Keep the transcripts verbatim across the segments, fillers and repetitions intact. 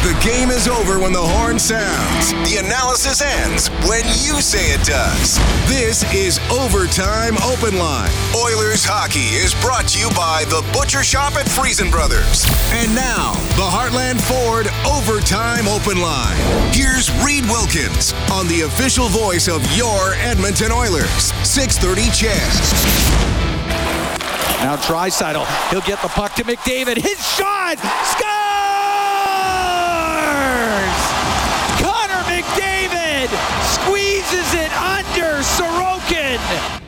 The game is over when the horn sounds. The analysis ends when you say it does. This is Overtime Open Line. Oilers hockey is brought to you by the Butcher Shop at Friesen Brothers. And now, the Heartland Ford Overtime Open Line. Here's Reed Wilkins on the official voice of your Edmonton Oilers. six thirty Chaz. Now Draisaitl, he'll get the puck to McDavid. His shot! Scores! Connor McDavid squeezes it under Sorokin.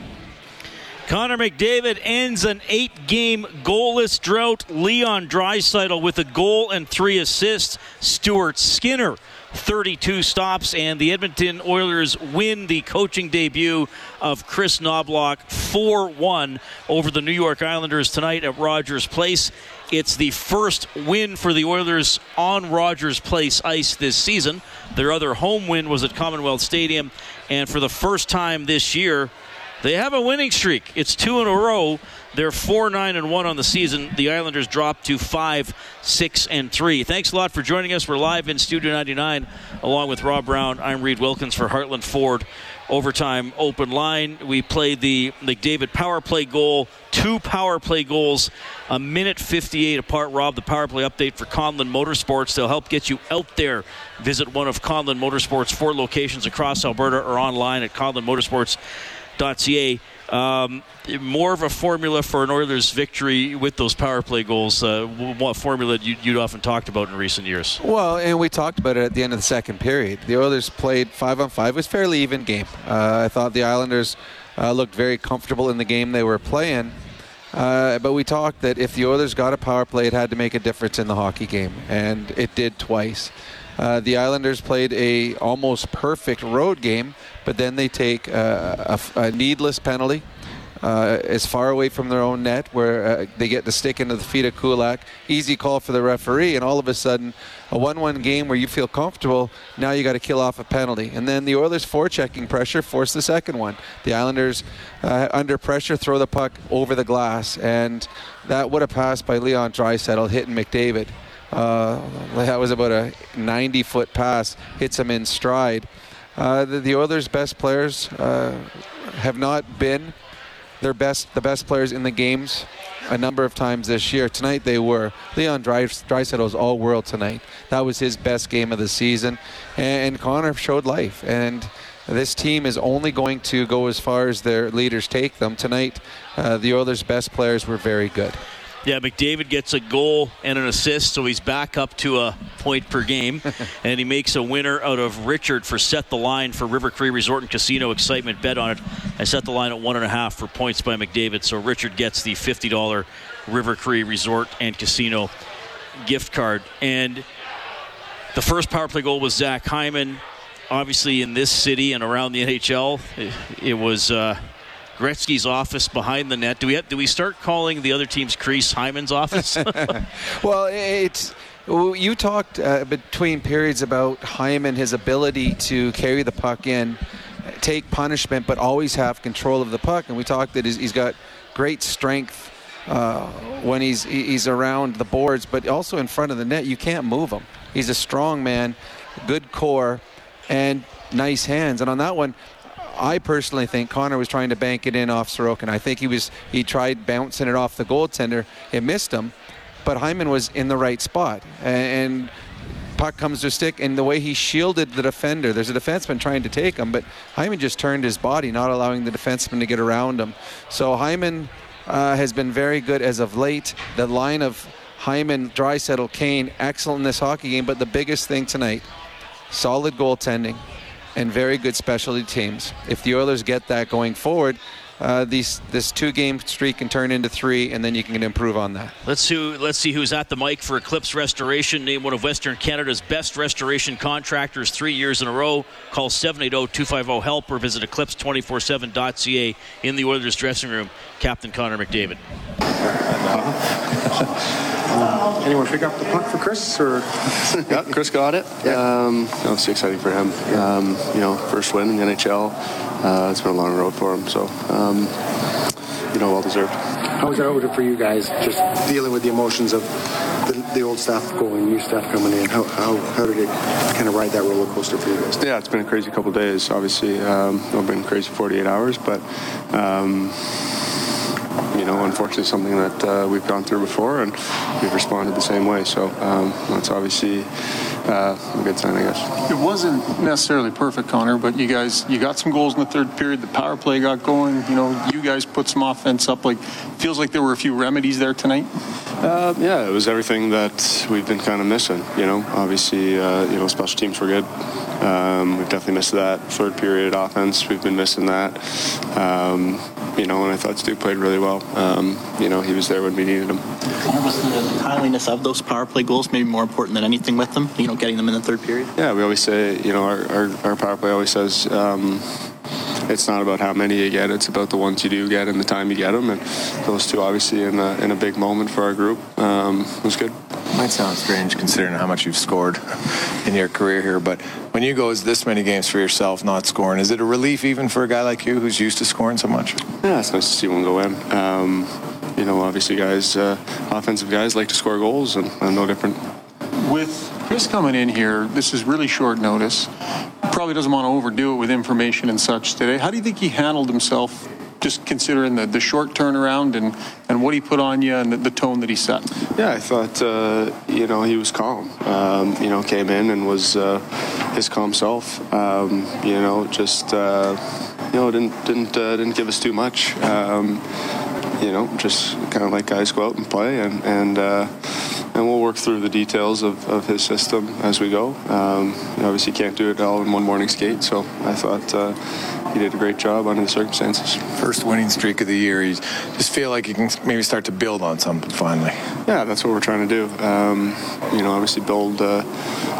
Connor McDavid ends an eight-game goalless drought. Leon Draisaitl with a goal and three assists. Stuart Skinner, thirty-two stops, and the Edmonton Oilers win the coaching debut of Chris Knoblauch four one over the New York Islanders tonight at Rogers Place. It's the first win for the Oilers on Rogers Place ice this season. Their other home win was at Commonwealth Stadium, and for the first time this year, they have a winning streak. It's two in a row. They're four nine and one on the season. The Islanders dropped to five six and three. Thanks a lot for joining us. We're live in Studio ninety-nine along with Rob Brown. I'm Reed Wilkins for Heartland Ford Overtime Open Line. We played the McDavid power play goal, two power play goals, a minute fifty-eight apart. Rob, the power play update for Conlon Motorsports. They'll help get you out there. Visit one of Conlon Motorsports' four locations across Alberta or online at conlon motorsports dot c a. Um, more of a formula for an Oilers victory with those power play goals, uh, what formula you, you'd often talked about in recent years. Well, and we talked about it at the end of the second period. The Oilers played five on five. It was a fairly even game. Uh, I thought the Islanders uh, looked very comfortable in the game they were playing. Uh, but we talked that if the Oilers got a power play, it had to make a difference in the hockey game. And it did twice. Uh, the Islanders played a almost perfect road game, but then they take uh, a, a needless penalty uh, as far away from their own net where uh, they get the stick into the feet of Kulak. Easy call for the referee, and all of a sudden, a one one game where you feel comfortable, now you got to kill off a penalty. And then the Oilers' forechecking pressure forced the second one. The Islanders, uh, under pressure, throw the puck over the glass, and that would have passed by Leon Draisaitl hitting McDavid. Uh, that was about a ninety-foot pass, hits him in stride. Uh, the, the Oilers' best players uh, have not been their best, the best players in the games a number of times this year. Tonight they were. Leon Draisaitl was all-world tonight. That was his best game of the season. And, and Connor showed life. And this team is only going to go as far as their leaders take them. Tonight, uh, the Oilers' best players were very good. Yeah, McDavid gets a goal and an assist, so he's back up to a point per game. And he makes a winner out of Richard for Set the Line for River Cree Resort and Casino. Excitement bet on it. I set the line at one and a half for points by McDavid. So Richard gets the fifty dollars River Cree Resort and Casino gift card. And the first power play goal was Zach Hyman. Obviously, in this city and around the N H L, it, it was... Uh, Gretzky's office behind the net. Do we have, do we start calling the other team's crease Hyman's office? Well, it's you talked uh, between periods about Hyman, his ability to carry the puck in, take punishment, but always have control of the puck. And we talked that he's got great strength uh, when he's he's around the boards, but also in front of the net. You can't move him. He's a strong man, good core, and nice hands. And on that one, I personally think Connor was trying to bank it in off Sorokin. I think he was he tried bouncing it off the goaltender. It missed him, but Hyman was in the right spot. And puck comes to stick, and the way he shielded the defender, there's a defenseman trying to take him, but Hyman just turned his body, not allowing the defenseman to get around him. So Hyman uh, has been very good as of late. The line of Hyman, Draisaitl, Kane, excellent in this hockey game, but the biggest thing tonight, solid goaltending and very good specialty teams. If the Oilers get that going forward, uh, these, this two-game streak can turn into three, and then you can improve on that. Let's, who, let's see who's at the mic for Eclipse Restoration, named one of Western Canada's best restoration contractors three years in a row. Call seven eight zero two five zero HELP or visit eclipse two four seven dot c a. In the Oilers' dressing room, Captain Connor McDavid. Um, anyone pick up the puck for Chris? Or yeah, Chris got it. Yeah. Um, no, it's exciting for him. Yeah. Um, you know, first win in the N H L. Uh, it's been a long road for him, so um, you know, well deserved. How was that for you guys? Just dealing with the emotions of the, the old staff going, new staff coming in, how, how how did it kind of ride that roller coaster for you guys? Yeah, it's been a crazy couple of days, obviously. Um, it's been crazy forty-eight hours, but, um, you know, unfortunately something that uh, we've gone through before, and we've responded the same way. So um, that's obviously uh, a good sign, I guess. It wasn't necessarily perfect, Connor, but you guys, you got some goals in the third period. The power play got going. You know, you guys put some offense up. Like, feels like there were a few remedies there tonight. Uh, yeah, it was everything that we've been kind of missing. You know, obviously, uh, you know, special teams were good. Um, we've definitely missed that third period offense. We've been missing that. Um, you know, and I thought Stu played really well. Um, you know, he was there when we needed him. What was the timeliness of those power play goals maybe more important than anything with them, you know, getting them in the third period? Yeah, we always say, you know, our, our, our power play always says um, it's not about how many you get, it's about the ones you do get and the time you get them. And those two, obviously, in a, in a big moment for our group, um, was good. Might sound strange considering how much you've scored in your career here, but when you go as this many games for yourself not scoring, is it a relief even for a guy like you who's used to scoring so much? Yeah, it's nice to see one go in. Um, you know, obviously guys, uh, offensive guys like to score goals, and I'm no different. With Chris coming in here, this is really short notice. Probably doesn't want to overdo it with information and such today. How do you think he handled himself, just considering the, the short turnaround and, and what he put on you and the, the tone that he set? Yeah, I thought, uh, you know, he was calm. Um, you know, came in and was uh, his calm self. Um, you know, just, uh, you know, didn't didn't uh, didn't give us too much. Um, you know, just kind of let guys go out and play, and and, uh, and we'll work through the details of, of his system as we go. Um, you obviously can't do it all in one morning skate, so I thought... Uh, He did a great job under the circumstances. First winning streak of the year. You just feel like you can maybe start to build on something finally. Yeah, that's what we're trying to do. Um, you know, obviously build, uh,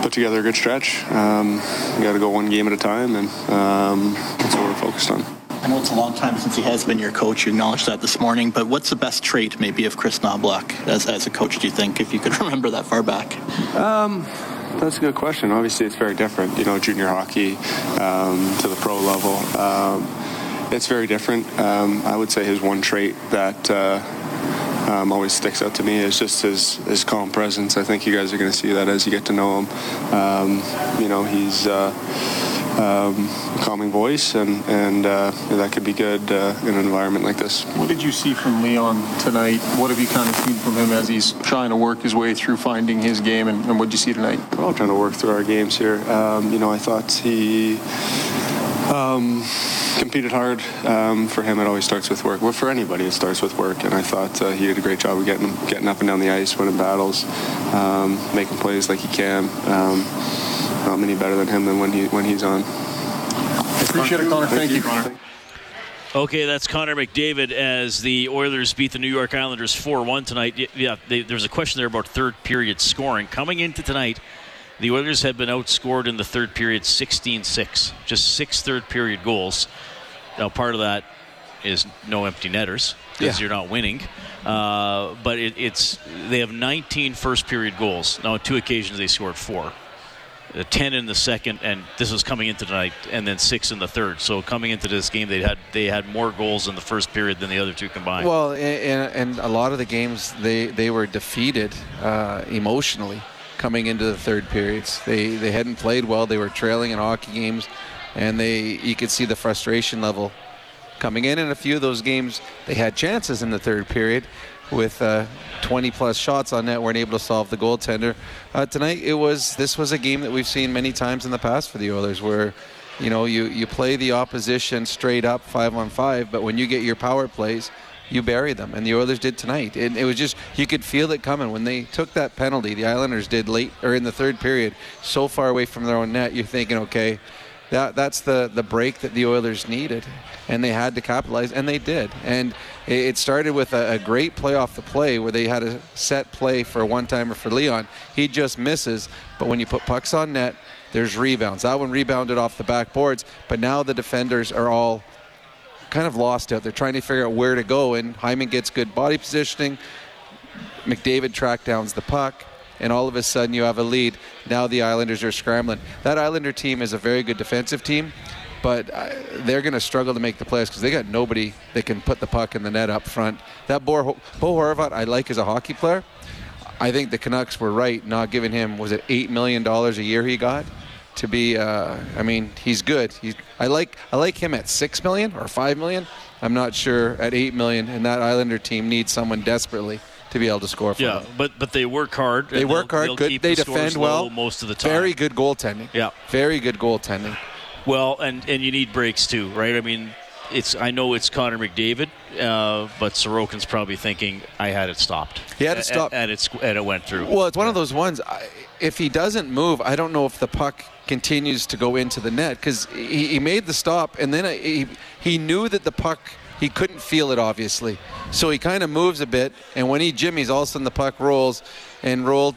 put together a good stretch. Um, you got to go one game at a time, and um, that's what we're focused on. I know it's a long time since he has been your coach. You acknowledged that this morning, but what's the best trait maybe of Chris Knoblauch as, as a coach, do you think, if you could remember that far back? Um... That's a good question. Obviously, it's very different. You know, junior hockey um, to the pro level. Um, it's very different. Um, I would say his one trait that uh, um, always sticks out to me is just his, his calm presence. I think you guys are going to see that as you get to know him. Um, you know, he's uh, um, a calming voice, and, and uh, that could be good uh, in an environment like this. What did you see from Leon tonight? What have you kind of seen from him as he's trying to work his way through finding his game, and, and what did you see tonight? We're all trying to work through our games here. Um, you know, I thought he... Um, competed hard. Um, for him, it always starts with work. Well, for anybody, it starts with work, and I thought uh, he did a great job of getting getting up and down the ice, winning battles, um, making plays like he can. Um, not many better than him than when he when he's on. I appreciate it, Connor. Thank, Thank you, Connor. Okay, that's Connor McDavid as the Oilers beat the New York Islanders four one tonight. Yeah, they, there was a question there about third period scoring. Coming into tonight, the Oilers had been outscored in the third period sixteen six. Just six third period goals. Now, part of that is no empty netters because yeah. You're not winning. Uh, but it, it's they have nineteen first period goals. Now, on two occasions, they scored four. Uh, ten in the second, and this was coming into tonight, and then six in the third. So coming into this game, they had they had more goals in the first period than the other two combined. Well, and, and a lot of the games, they, they were defeated uh, emotionally. Coming into the third periods, they they hadn't played well. They were trailing in hockey games, and they you could see the frustration level coming in. In a few of those games, they had chances in the third period, with uh, twenty plus shots on net, weren't able to solve the goaltender. Uh, tonight, it was this was a game that we've seen many times in the past for the Oilers, where you know you you play the opposition straight up five on five, but when you get your power plays, you bury them, and the Oilers did tonight. It, it was just, you could feel it coming. When they took that penalty, the Islanders did late, or in the third period, so far away from their own net, you're thinking, okay, that that's the, the break that the Oilers needed, and they had to capitalize, and they did. And it, it started with a, a great play off the play where they had a set play for a one-timer for Leon. He just misses, but when you put pucks on net, there's rebounds. That one rebounded off the backboards, but now the defenders are all kind of lost out. They're trying to figure out where to go, and Hyman gets good body positioning. McDavid track downs the puck, and all of a sudden you have a lead. Now the Islanders are scrambling. That Islander team is a very good defensive team, but they're going to struggle to make the playoffs because they got nobody that can put the puck in the net up front. That Bo, Bo Horvat I like as a hockey player. I think the Canucks were right not giving him, was it eight million dollars a year he got? To be, uh, I mean, he's good. He, I like, I like him at six million or five million. I'm not sure at eight million. And that Islander team needs someone desperately to be able to score for. Yeah, them. but but they work hard. They work hard. Good. They the defend well most of the time. Very good goaltending. Yeah. Very good goaltending. Well, and and you need breaks too, right? I mean, it's I know it's Connor McDavid, uh, but Sorokin's probably thinking I had it stopped. He had it stopped, and, and it's and it went through. Well, it's one of those ones. I, if he doesn't move, I don't know if the puck continues to go into the net, because he, he made the stop, and then he he knew that the puck, he couldn't feel it obviously, so he kind of moves a bit, and when he jimmies, all of a sudden the puck rolls and rolled.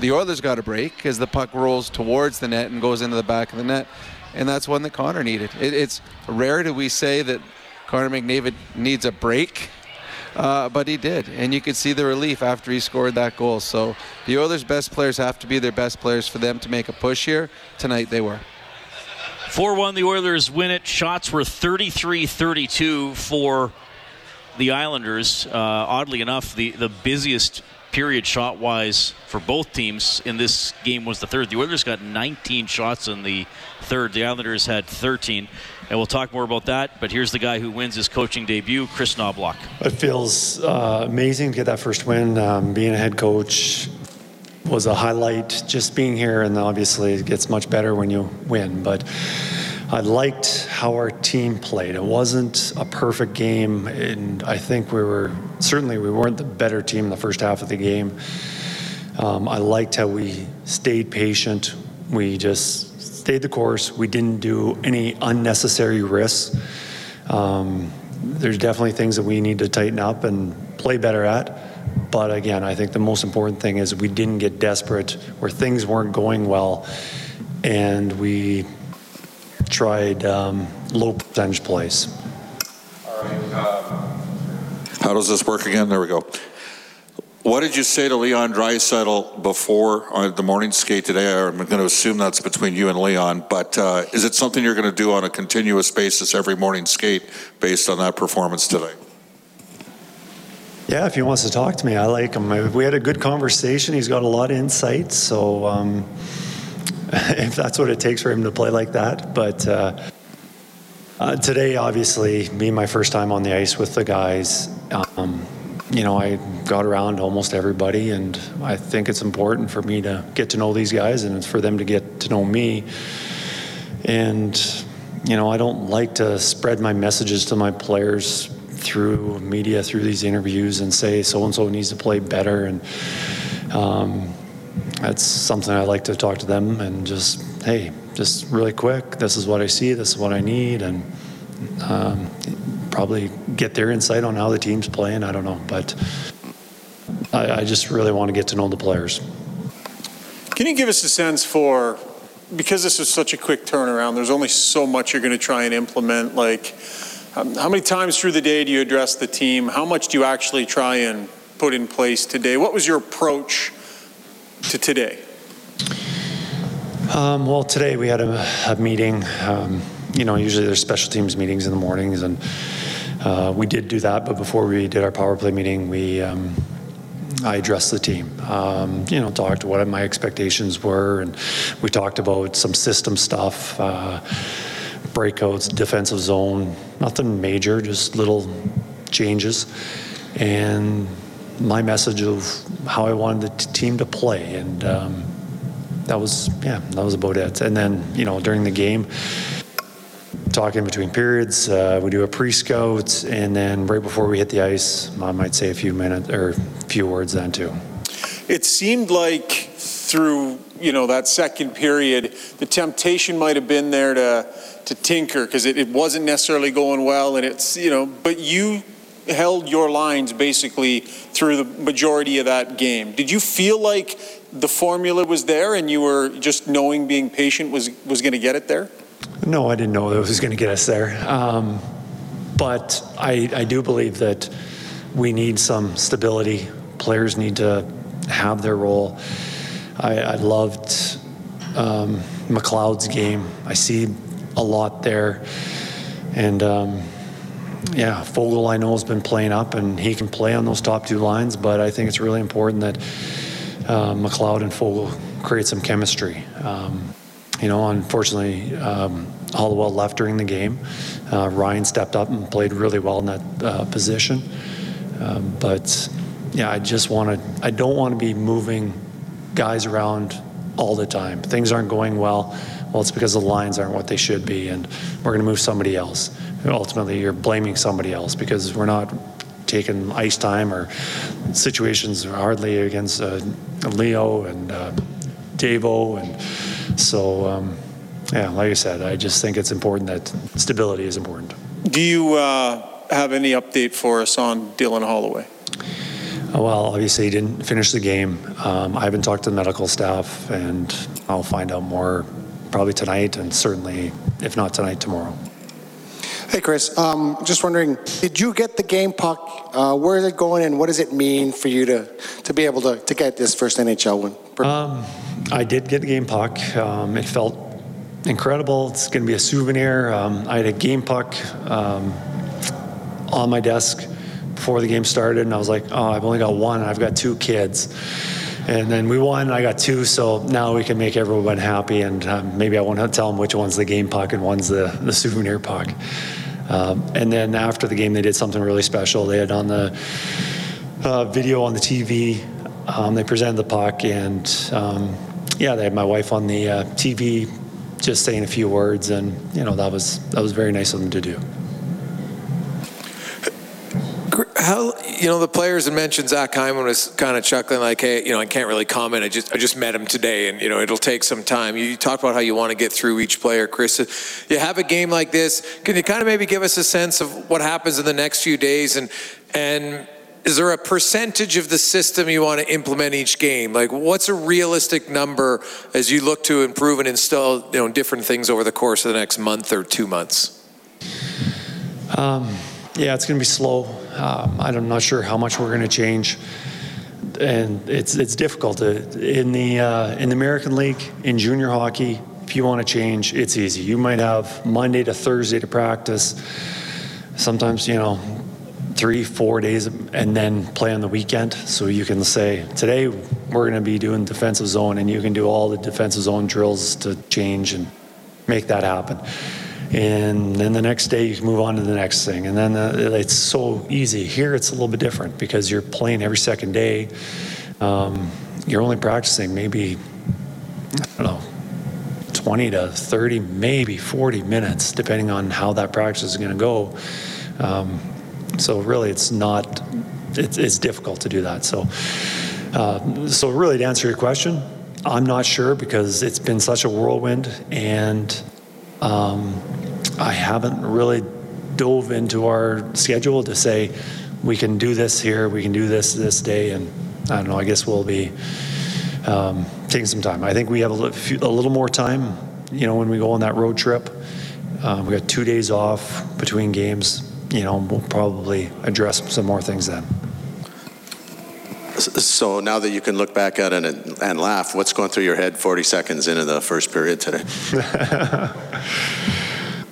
The Oilers got a break as the puck rolls towards the net and goes into the back of the net, and that's one that Connor needed. It, it's rare do we say that Connor McDavid needs a break, uh, but he did, and you could see the relief after he scored that goal. So the Oilers' best players have to be their best players for them to make a push here. Tonight they were. four one, the Oilers win it. Shots were thirty-three thirty-two for the Islanders. Uh, oddly enough, the, the busiest period shot-wise for both teams in this game was the third. The Oilers got nineteen shots in the third. The Islanders had thirteen. And we'll talk more about that, but here's the guy who wins his coaching debut, Chris Knoblauch. It feels uh, amazing to get that first win. Um, being a head coach was a highlight. Just being here, and obviously it gets much better when you win. But I liked how our team played. It wasn't a perfect game, and I think we were, certainly we weren't the better team in the first half of the game. Um, I liked how we stayed patient. We just stayed the course. We didn't do any unnecessary risks. Um, there's definitely things that we need to tighten up and play better at. But again, I think the most important thing is we didn't get desperate where things weren't going well, and we tried um, low percentage plays. All right. Uh, how does this work again? There we go. What did you say to Leon Draisaitl before on the morning skate today? I'm going to assume that's between you and Leon, but uh, is it something you're going to do on a continuous basis every morning skate based on that performance today? Yeah, if he wants to talk to me, I like him. We had a good conversation. He's got a lot of insights, so um, if that's what it takes for him to play like that. But uh, uh, today, obviously, being my first time on the ice with the guys, um, you know, I got around almost everybody, and I think it's important for me to get to know these guys, and it's for them to get to know me. And, you know, I don't like to spread my messages to my players through media, through these interviews, and say so-and-so needs to play better. And um, that's something I like to talk to them and just, hey, just really quick, this is what I see, this is what I need, and um, probably get their insight on how the team's playing. I don't know, but I, I just really want to get to know the players. Can you give us a sense for, because this is such a quick turnaround, there's only so much you're going to try and implement, like um, how many times through the day do you address the team? How much do you actually try and put in place today? What was your approach to today? Um, well, today we had a, a meeting. Um, you know, usually there's special teams meetings in the mornings, and uh, we did do that, but before we did our power play meeting, we... Um, I addressed the team, um, you know, talked what my expectations were, and we talked about some system stuff, uh, breakouts, defensive zone, nothing major, just little changes, and my message of how I wanted the t- team to play, and um, that was, yeah, that was about it. And then, you know, during the game, talking between periods, uh, we do a pre-scout, and then right before we hit the ice, I might say a few minutes or a few words then too. It seemed like through, you know, that second period, the temptation might have been there to to tinker, because it, it wasn't necessarily going well, and it's, you know, but you held your lines basically through the majority of that game. Did you feel like the formula was there, and you were just knowing being patient was was going to get it there? No, I didn't know that was going to get us there. Um, but I, I do believe that we need some stability. Players need to have their role. I, I loved um, McLeod's game. I see a lot there. And um, yeah, Foegele, I know, has been playing up, and he can play on those top two lines, but I think it's really important that uh, McLeod and Foegele create some chemistry. Um, you know, unfortunately, um, Hollowell left during the game. Uh, Ryan stepped up and played really well in that uh, position. Uh, but, yeah, I just want to – I don't want to be moving guys around all the time. Things aren't going well. Well, it's because the lines aren't what they should be, and we're going to move somebody else. Ultimately, you're blaming somebody else because we're not taking ice time or situations hardly against uh, Leo and uh, Davo. And so, um, yeah, like I said, I just think it's important that stability is important. Do you uh, have any update for us on Dylan Holloway? Well, obviously he didn't finish the game. Um, I haven't talked to the medical staff, and I'll find out more probably tonight, and certainly, if not tonight, tomorrow. Hey, Chris, um, just wondering, did you get the game puck? Uh, where is it going, and what does it mean for you to, to be able to, to get this first N H L win? Um, I did get the game puck. Um, it felt incredible. It's going to be a souvenir. Um, I had a game puck um, on my desk before the game started, and I was like, oh, I've only got one, and I've got two kids. And then we won, and I got two, so now we can make everyone happy, and um, maybe I won't have to tell them which one's the game puck and one's the, the souvenir puck. Um, and then after the game, they did something really special. They had on the uh, video on the T V, um, they presented the puck, and um, yeah, they had my wife on the uh, T V just saying a few words, and you know, that was that was very nice of them to do. How, you know, the players had mentioned Zach Hyman was kind of chuckling like, hey, you know, I can't really comment. I just I just met him today, and, you know, it'll take some time. You, you talked about how you want to get through each player, Chris. You have a game like this. Can you kind of maybe give us a sense of what happens in the next few days? And and is there a percentage of the system you want to implement each game? Like, what's a realistic number as you look to improve and install, you know, different things over the course of the next month or two months? Um. Yeah, it's going to be slow. Um, I'm not sure how much we're going to change, and it's it's difficult to, in the uh, in the American League, in junior hockey. If you want to change, it's easy. You might have Monday to Thursday to practice. Sometimes, you know, three, four days, and then play on the weekend. So you can say today we're going to be doing defensive zone, and you can do all the defensive zone drills to change and make that happen. And then the next day you can move on to the next thing, and then the, it's so easy. Here it's a little bit different because you're playing every second day. Um, you're only practicing maybe, I don't know, twenty to thirty, maybe forty minutes, depending on how that practice is going to go. Um, so really, it's not, it's, it's difficult to do that. So, uh, so really, to answer your question, I'm not sure because it's been such a whirlwind, and Um, I haven't really dove into our schedule to say we can do this here, we can do this this day, and I don't know, I guess we'll be um, taking some time. I think we have a little more time, you know, when we go on that road trip. Um, we got two days off between games, you know, we'll probably address some more things then. So now that you can look back at it and, and laugh, what's going through your head forty seconds into the first period today?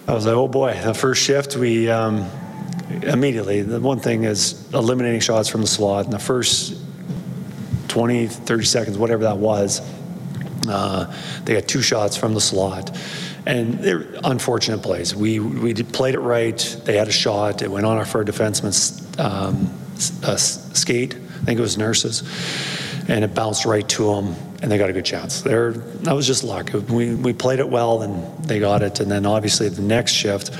I was like, oh boy, the first shift, we um, immediately, the one thing is eliminating shots from the slot. In the first twenty, thirty seconds, whatever that was, uh, they got two shots from the slot. And they're unfortunate plays. We, we did, played it right. They had a shot. It went on for a defenseman's um, uh, skate. I think it was Nurse's, and it bounced right to them, and they got a good chance. They're, that was just luck. We we played it well, and they got it. And then obviously the next shift,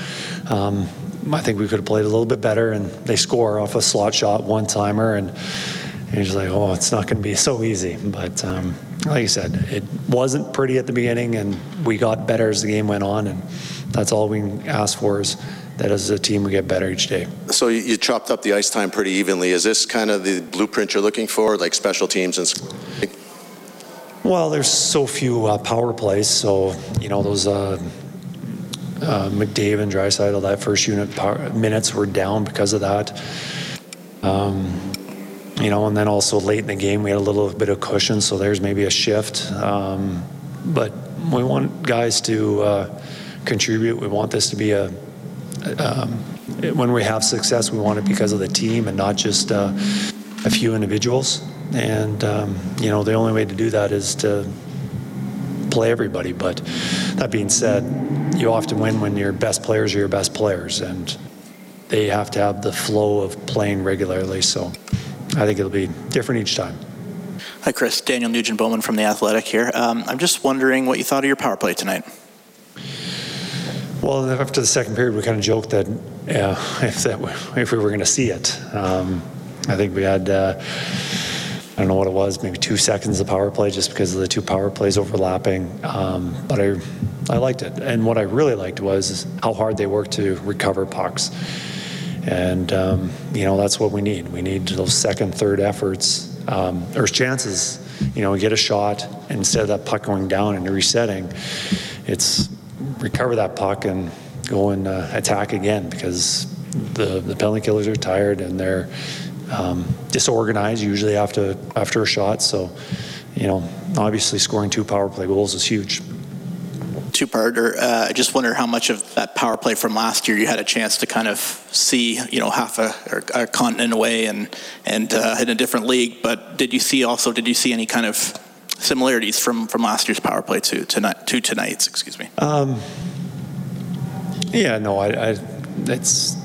um, I think we could have played a little bit better, and they score off a slot shot one-timer, and, and you're just like, oh, it's not going to be so easy. But um, like you said, it wasn't pretty at the beginning, and we got better as the game went on, and that's all we can ask for is that as a team we get better each day. So you, you chopped up the ice time pretty evenly. Is this kind of the blueprint you're looking for, like special teams and scoring? Well, there's so few uh, power plays, so you know those uh, uh, McDavid and Drysdale, that first unit power minutes were down because of that. Um, you know, and then also late in the game we had a little bit of cushion, so there's maybe a shift. Um, but we want guys to uh, contribute. We want this to be a Um, when we have success, we want it because of the team and not just uh, a few individuals. And, um, you know, the only way to do that is to play everybody. But that being said, you often win when your best players are your best players, and they have to have the flow of playing regularly. So I think it'll be different each time. Hi, Chris. Daniel Nugent-Bowman from The Athletic here. Um, I'm just wondering what you thought of your power play tonight. Well, after the second period, we kind of joked that, uh, if, that if we were going to see it. Um, I think we had, uh, I don't know what it was, maybe two seconds of power play just because of the two power plays overlapping. Um, but I I liked it. And what I really liked was how hard they worked to recover pucks. And, um, you know, that's what we need. We need those second, third efforts. Um, there's chances, you know, we get a shot, and instead of that puck going down and resetting, it's recover that puck and go and uh, attack again, because the, the penalty killers are tired and they're um, disorganized usually after after a shot. So, you know, obviously scoring two power play goals is huge. Two-parter. Uh, I just wonder how much of that power play from last year you had a chance to kind of see, you know, half a, or, a continent away and and uh, in a different league. But did you see also? Did you see any kind of similarities from, from last year's power play to tonight to tonight's? Excuse me. Um, yeah. No. I. I it's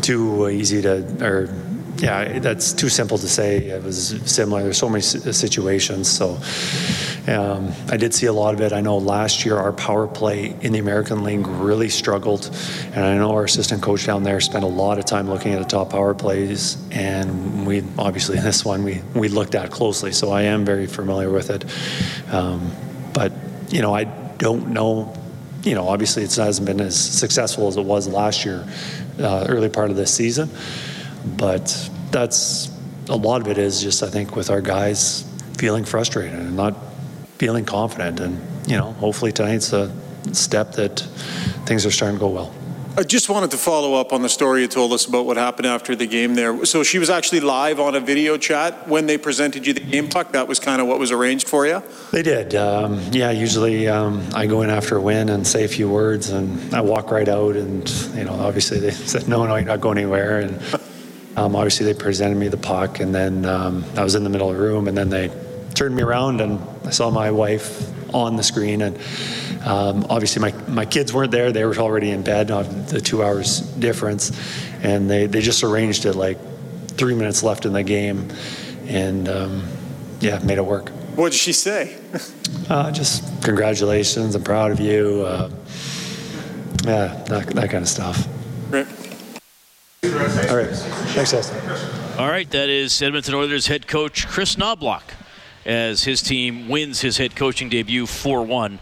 too easy to or. Yeah, that's too simple to say it was similar. There's so many situations. So um, I did see a lot of it. I know last year our power play in the American League really struggled. And I know our assistant coach down there spent a lot of time looking at the top power plays. And we obviously in this one, we, we looked at closely. So I am very familiar with it. Um, but, you know, I don't know. You know, obviously it hasn't been as successful as it was last year, uh, early part of this season. But that's a lot of it is just, I think, with our guys feeling frustrated and not feeling confident. And, you know, hopefully tonight's a step that things are starting to go well. I just wanted to follow up on the story you told us about what happened after the game there. So she was actually live on a video chat when they presented you the game puck. That was kind of what was arranged for you? They did. Um, yeah, usually um, I go in after a win and say a few words and I walk right out. And, you know, obviously they said, no, no, you're not going anywhere. And Um, obviously, they presented me the puck, and then um, I was in the middle of the room, and then they turned me around, and I saw my wife on the screen. And um, obviously, my, my kids weren't there. They were already in bed, the two hours difference. And they, they just arranged it like three minutes left in the game, and, um, yeah, made it work. What did she say? uh, just, congratulations, I'm proud of you. Uh, yeah, that, that kind of stuff. Right. All right. Thanks, Austin. All right, that is Edmonton Oilers head coach Chris Knoblauch as his team wins his head coaching debut four one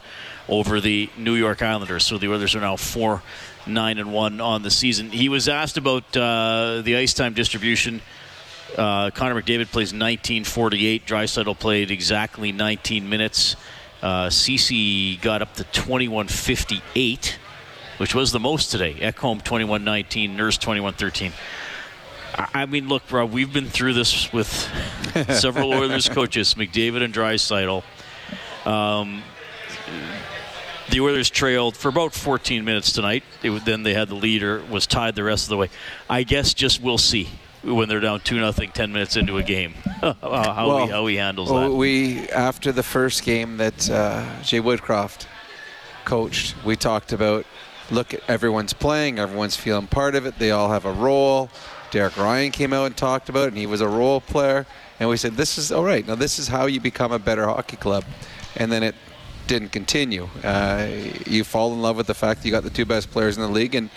over the New York Islanders. So the Oilers are now four nine and one on the season. He was asked about uh, the ice time distribution. Uh, Connor McDavid plays nineteen forty-eight. Draisaitl played exactly nineteen minutes. Uh, Cece got up to twenty-one fifty-eight. Which was the most today. Ekholm twenty-one nineteen, Nurse twenty-one thirteen. I mean, look, Rob, we've been through this with several Oilers coaches, McDavid and Draisaitl. Um, the Oilers trailed for about fourteen minutes tonight. It, then they had the lead or was tied the rest of the way. I guess just we'll see when they're down two nothing ten minutes into a game, how, well, he, how he handles well, that. We, after the first game that uh, Jay Woodcroft coached, we talked about, look, everyone's playing, everyone's feeling part of it, they all have a role. Derek Ryan came out and talked about it, and he was a role player. And we said, this is all right, now this is how you become a better hockey club. And then it didn't continue. Uh, you fall in love with the fact that you got the two best players in the league, and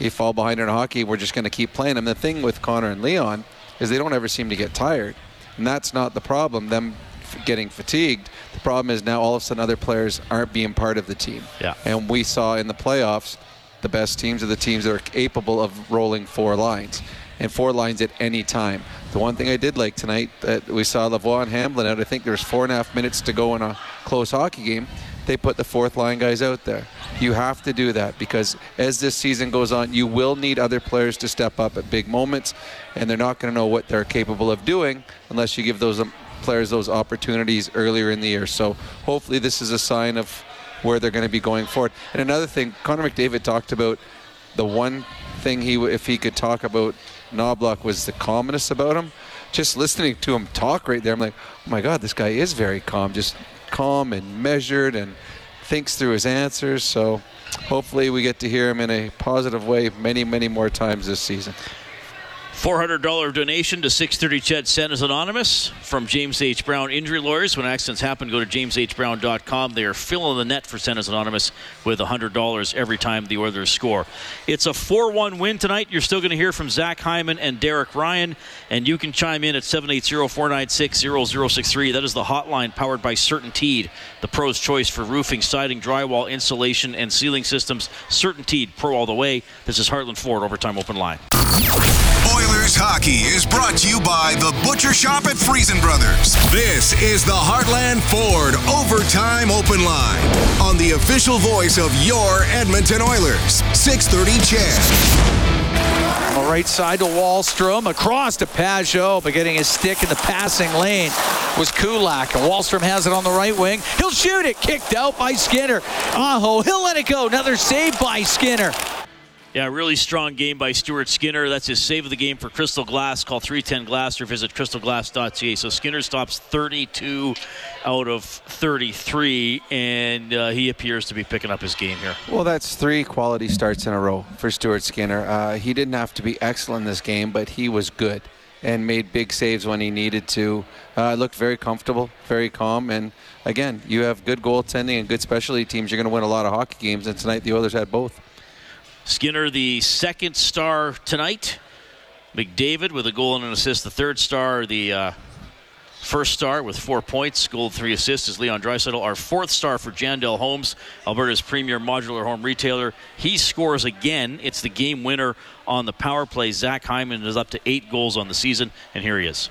you fall behind in hockey, we're just going to keep playing them. The thing with Connor and Leon is they don't ever seem to get tired, and that's not the problem, them getting fatigued. The problem is now all of a sudden other players aren't being part of the team. Yeah. And we saw in the playoffs the best teams are the teams that are capable of rolling four lines, and four lines at any time. The one thing I did like tonight that we saw Lavoie and Hamblin out, I think there's four and a half minutes to go in a close hockey game. They put the fourth line guys out there. You have to do that, because as this season goes on, you will need other players to step up at big moments, and they're not going to know what they're capable of doing unless you give those um, players those opportunities earlier in the year. So hopefully this is a sign of where they're going to be going forward. And another thing, Connor McDavid talked about the one thing he, if he could talk about Knoblauch, was the calmness about him. Just listening to him talk right there, I'm like, oh my God, this guy is very calm. Just calm and measured and thinks through his answers. So hopefully we get to hear him in a positive way many, many more times this season. four hundred dollars donation to six thirty Chet Sen is anonymous from James H. Brown Injury Lawyers. When accidents happen, go to james h brown dot com. They are filling the net for Sen is anonymous with one hundred dollars every time the Oilers score. It's a four one win tonight. You're still going to hear from Zach Hyman and Derek Ryan, and you can chime in at seven eight zero, four nine six, zero zero six three. That is the hotline powered by CertainTeed, the pro's choice for roofing, siding, drywall, insulation, and ceiling systems. CertainTeed, pro all the way. This is Heartland Ford Overtime Open Line. Oilers hockey is brought to you by the Butcher Shop at Friesen Brothers. This is the Heartland Ford Overtime Open Line on the official voice of your Edmonton Oilers, six thirty Chad. On the right side to Wallstrom, across to Pajot, but getting his stick in the passing lane was Kulak, and Wallstrom has it on the right wing. He'll shoot it, kicked out by Skinner. Aho, he'll let it go, another save by Skinner. Yeah, really strong game by Stuart Skinner. That's his save of the game for Crystal Glass. Call three one zero glass or visit crystal glass dot c a. So Skinner stops thirty-two out of thirty-three, and uh, he appears to be picking up his game here. Well, that's three quality starts in a row for Stuart Skinner. Uh, he didn't have to be excellent this game, but he was good and made big saves when he needed to. Uh, looked very comfortable, very calm, and again, you have good goaltending and good specialty teams. You're going to win a lot of hockey games, and tonight the Oilers had both. Skinner, the second star tonight. McDavid with a goal and an assist, the third star. The uh, first star with four points, goal, three assists is Leon Draisaitl. Our fourth star for Jandell Homes, Alberta's premier modular home retailer. He scores again. It's the game winner on the power play. Zach Hyman is up to eight goals on the season, and here he is.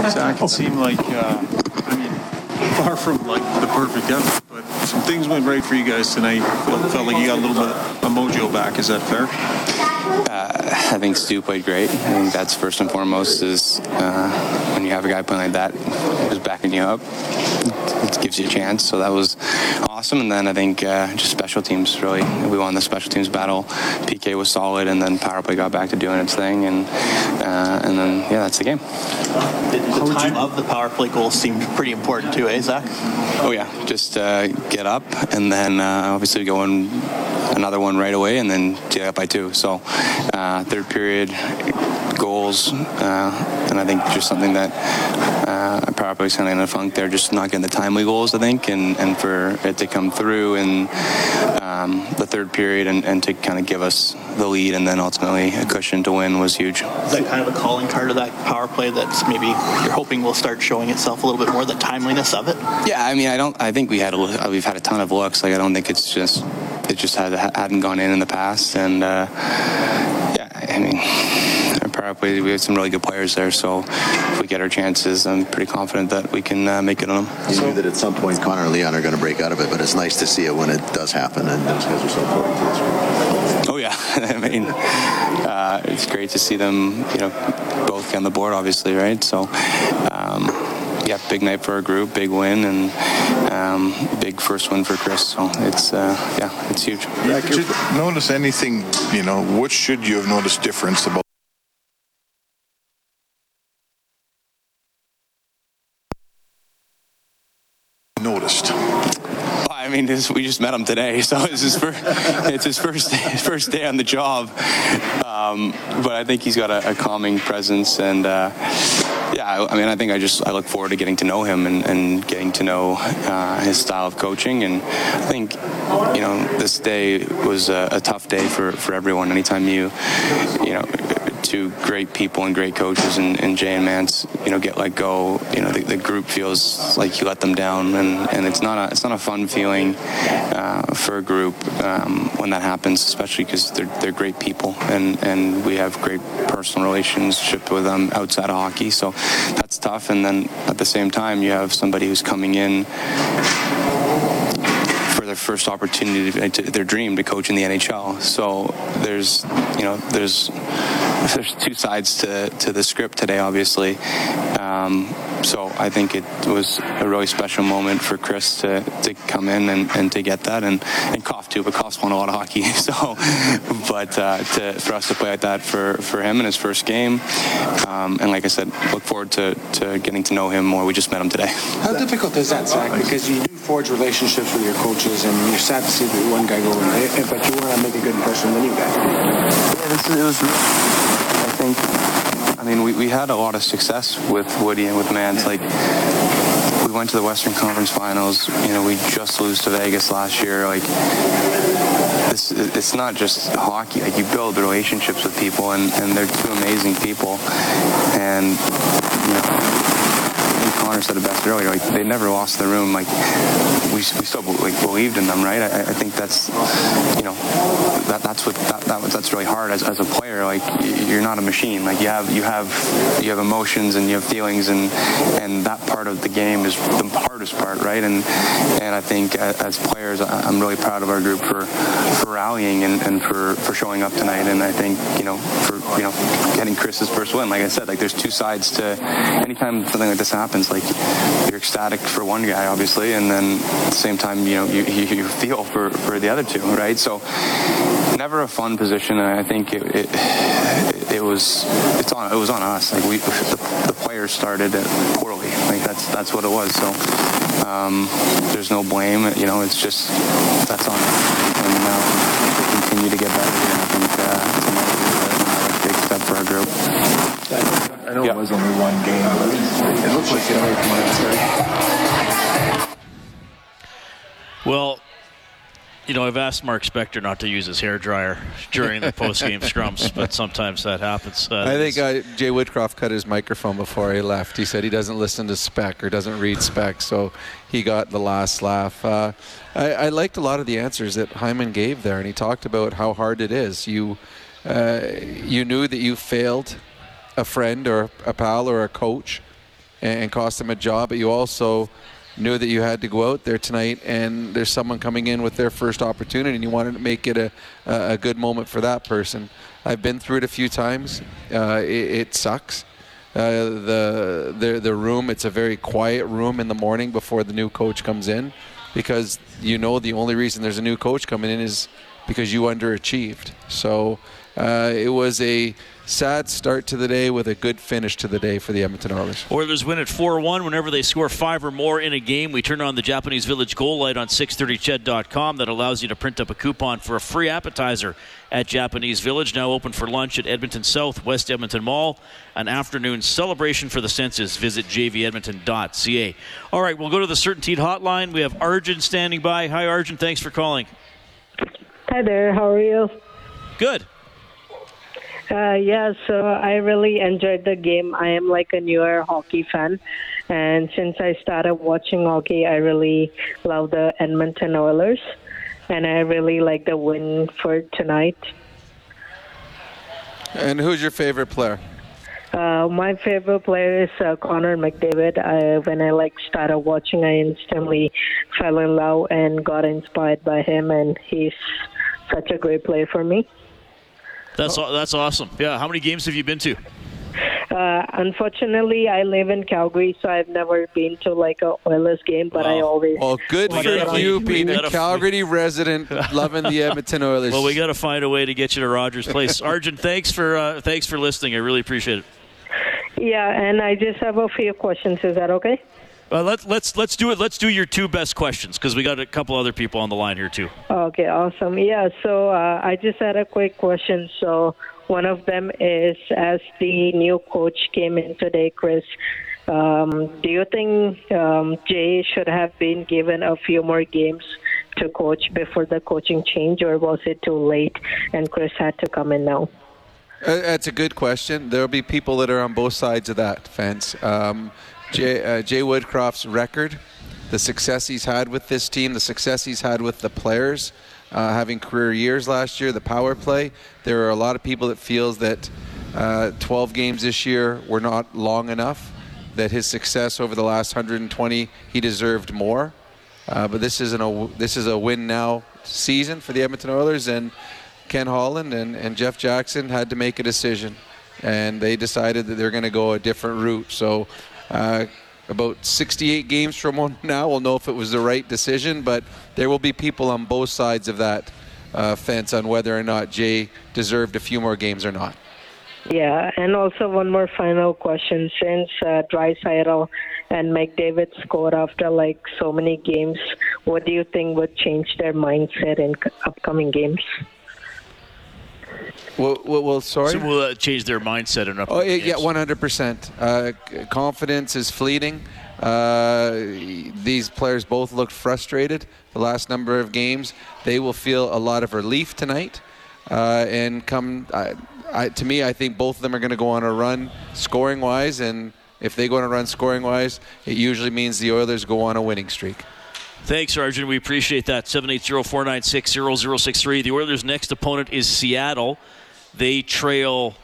Zach, it seemed like, uh, I mean, far from like the perfect effort, but some things went right for you guys tonight. It felt like you got a little bit of mojo back. Is that fair? Uh, I think Stu played great. I think that's first and foremost is uh, when you have a guy playing like that, who's backing you up, it gives you a chance. So that was awesome. And then I think uh, just special teams, really. We won the special teams battle. P K was solid, and then power play got back to doing its thing. And uh, and then, yeah, that's the game. The, the time of the power play goal seemed pretty important too, eh, Zach? Oh, yeah. Just uh, get up, and then uh, obviously go in another one right away, and then get up by two. So uh, third period goals, uh, and I think just something that uh, power play's kind of in a funk there, just not getting the timely goals, I think, and, and for it to come through in um, the third period and, and to kind of give us the lead and then ultimately a cushion to win was huge. Is that kind of a calling card of that power play that's maybe you're hoping will start showing itself a little bit more, the timeliness of it? Yeah, I mean, I don't. I think we had a, we've had a ton of looks. Like I don't think it's just it just had, hadn't gone in in the past, and uh, yeah, I mean. Probably we have some really good players there, so if we get our chances, I'm pretty confident that we can uh, make it on them. You knew that at some point Connor and Leon are going to break out of it, but it's nice to see it when it does happen, and those guys are so important to us. Oh yeah, I mean, uh, it's great to see them, you know, both on the board, obviously, right? So, um, yeah, big night for our group, big win, and um, big first win for Chris. So it's, uh, yeah, it's huge. Yeah, did you notice anything? You know, what should you have noticed difference about? Noticed. Well, I mean, this, we just met him today, so it's his first, it's his first, his first day on the job. Um, but I think he's got a, a calming presence, and uh, yeah, I, I mean, I think I just I look forward to getting to know him and, and getting to know uh, his style of coaching. And I think, you know, this day was a, a tough day for, for everyone. Anytime you, you know. Two great people and great coaches, and, and Jay and Mance, you know, get let go. You know, the, the group feels like you let them down, and, and it's not a it's not a fun feeling uh, for a group um, when that happens, especially because they're they're great people, and, and we have great personal relationship with them outside of hockey, so that's tough. And then at the same time, you have somebody who's coming in for their first opportunity, to, their dream to coach in the N H L. So there's, you know, there's. There's two sides to, to the script today, obviously. Um, so I think it was a really special moment for Chris to, to come in and, and to get that, and, and Coff too, but Coff's won a lot of hockey, so but uh, to, for us to play like that for, for him in his first game, um, and like I said, look forward to, to getting to know him more. We just met him today. How difficult is that, Zach? Because you do forge relationships with your coaches, and you're sad to see that one guy go away, but you want to make a good impression with the new guy. Yeah, this, it was, I think... I mean, we, we had a lot of success with Woody and with Mans. Like, we went to the Western Conference Finals. You know, we just lost to Vegas last year. Like, this, it's not just hockey. Like, you build relationships with people, and, and they're two amazing people. And, you know, I think Connor said it best earlier. Like, they never lost the room. Like, we, we still, like, believed in them, right? I, I think that's, you know... That, that's what that, that that's really hard as, as a player. Like, you're not a machine. Like, you have you have you have emotions and you have feelings, and and that part of the game is the hardest part, right? And and I think as players, I'm really proud of our group for, for rallying and, and for, for showing up tonight. And I think, you know, for you know getting Chris's first win. Like I said, like, there's two sides to anytime something like this happens. Like, you're ecstatic for one guy, obviously, and then at the same time, you know, you you feel for for the other two, right? So. Never a fun position, and I think it it, it, it was it's on it was on us. Like, we the, the players started it poorly. Like, that's that's what it was. So um, there's no blame. You know, it's just that's on us, and uh, we continue to get better. And I think uh, tonight was a big step for our group. I know yep. It was only one game. It looks like it might be. Well. You know, I've asked Mark Spector not to use his hairdryer during the post-game scrums, but sometimes that happens. Uh, I think uh, Jay Woodcroft cut his microphone before he left. He said he doesn't listen to spec or doesn't read spec, so he got the last laugh. Uh, I, I liked a lot of the answers that Hyman gave there, and he talked about how hard it is. You, uh, you knew that you failed a friend or a pal or a coach and, and cost them a job, but you also... knew that you had to go out there tonight, and there's someone coming in with their first opportunity, and you wanted to make it a, a good moment for that person. I've been through it a few times. Uh, it, it sucks. Uh, the, the, the room, it's a very quiet room in the morning before the new coach comes in, because you know the only reason there's a new coach coming in is because you underachieved. So uh, it was a... sad start to the day with a good finish to the day for the Edmonton Oilers. Oilers win at four one. Whenever they score five or more in a game, we turn on the Japanese Village goal light on six thirty ched dot com. That allows you to print up a coupon for a free appetizer at Japanese Village, now open for lunch at Edmonton South, West Edmonton Mall. An afternoon celebration for the senses. Visit j v edmonton dot c a. All right, we'll go to the CertainTeed hotline. We have Arjun standing by. Hi, Arjun. Thanks for calling. Hi there. How are you? Good. Uh, yeah, so I really enjoyed the game. I am like a newer hockey fan, and since I started watching hockey, I really love the Edmonton Oilers, and I really like the win for tonight. And who's your favorite player? Uh, my favorite player is uh, Connor McDavid. I, when I like started watching, I instantly fell in love and got inspired by him, and he's such a great player for me. That's that's awesome. Yeah, how many games have you been to? Uh, unfortunately, I live in Calgary, so I've never been to like a Oilers game, but wow. I always. Well, good for you being a Calgary f- resident, loving the Edmonton Oilers. Well, we got to find a way to get you to Rogers Place, Arjun. Thanks for uh, thanks for listening. I really appreciate it. Yeah, and I just have a few questions. Is that okay? Uh, let's let's let's do it. Let's do your two best questions, because we got a couple other people on the line here too. Okay, awesome. Yeah, so uh, I just had a quick question. So one of them is, as the new coach came in today, Chris, um, do you think um, Jay should have been given a few more games to coach before the coaching change, or was it too late and Chris had to come in now? Uh, that's a good question. There will be people that are on both sides of that fence. Um, Jay, uh, Jay Woodcroft's record, the success he's had with this team, the success he's had with the players, uh, having career years last year, the power play. There are a lot of people that feels that uh, twelve games this year were not long enough, that his success over the last one hundred twenty, he deserved more. Uh, but this is, an, this is a win now season for the Edmonton Oilers, and Ken Holland and, and Jeff Jackson had to make a decision, and they decided that they're going to go a different route. So Uh, about sixty-eight games from now, we'll know if it was the right decision, but there will be people on both sides of that uh, fence on whether or not Jay deserved a few more games or not. Yeah, and also one more final question. Since uh, Draisaitl and McDavid scored after like so many games, what do you think would change their mindset in c- upcoming games? Well, well, well sorry? So will that change their mindset in upcoming oh, yeah, games? Yeah, one hundred percent. Uh, confidence is fleeting. Uh, these players both looked frustrated the last number of games. They will feel a lot of relief tonight. Uh, and come... Uh, I, to me, I think both of them are going to go on a run scoring-wise, and if they go on a run scoring-wise, it usually means the Oilers go on a winning streak. Thanks, Arjun. We appreciate that. seven eight zero, four nine six, zero zero six three. The Oilers' next opponent is Seattle. They trail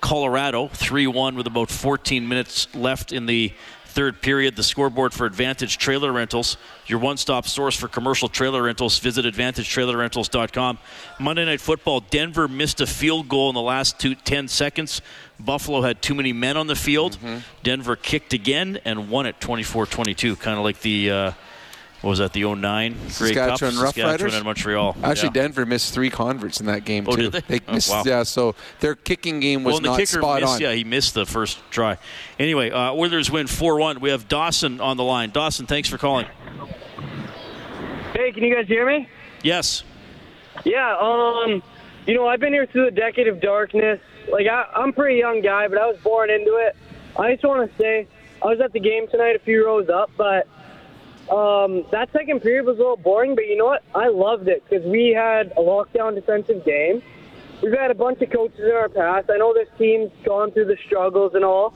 Colorado three one with about fourteen minutes left in the third period. The scoreboard for Advantage Trailer Rentals, your one-stop source for commercial trailer rentals. Visit advantage trailer rentals dot com. Monday Night Football, Denver missed a field goal in the last two, ten seconds. Buffalo had too many men on the field. Mm-hmm. Denver kicked again and won it twenty-four twenty-two, kind of like the, uh, what was that, the oh nine Grey Cup? Saskatchewan Roughriders and Montreal. Actually, yeah. Denver missed three converts in that game, oh, too. Oh, did they? they missed, oh, wow. Yeah, so their kicking game was well, not spot missed, on. Yeah, he missed the first try. Anyway, uh, Oilers win four one. We have Dawson on the line. Dawson, thanks for calling. Hey, can you guys hear me? Yes. Yeah, um, you know, I've been here through the decade of darkness. Like, I, I'm a pretty young guy, but I was born into it. I just want to say, I was at the game tonight a few rows up, but um, that second period was a little boring, but you know what? I loved it because we had a lockdown defensive game. We've had a bunch of coaches in our past. I know this team's gone through the struggles and all.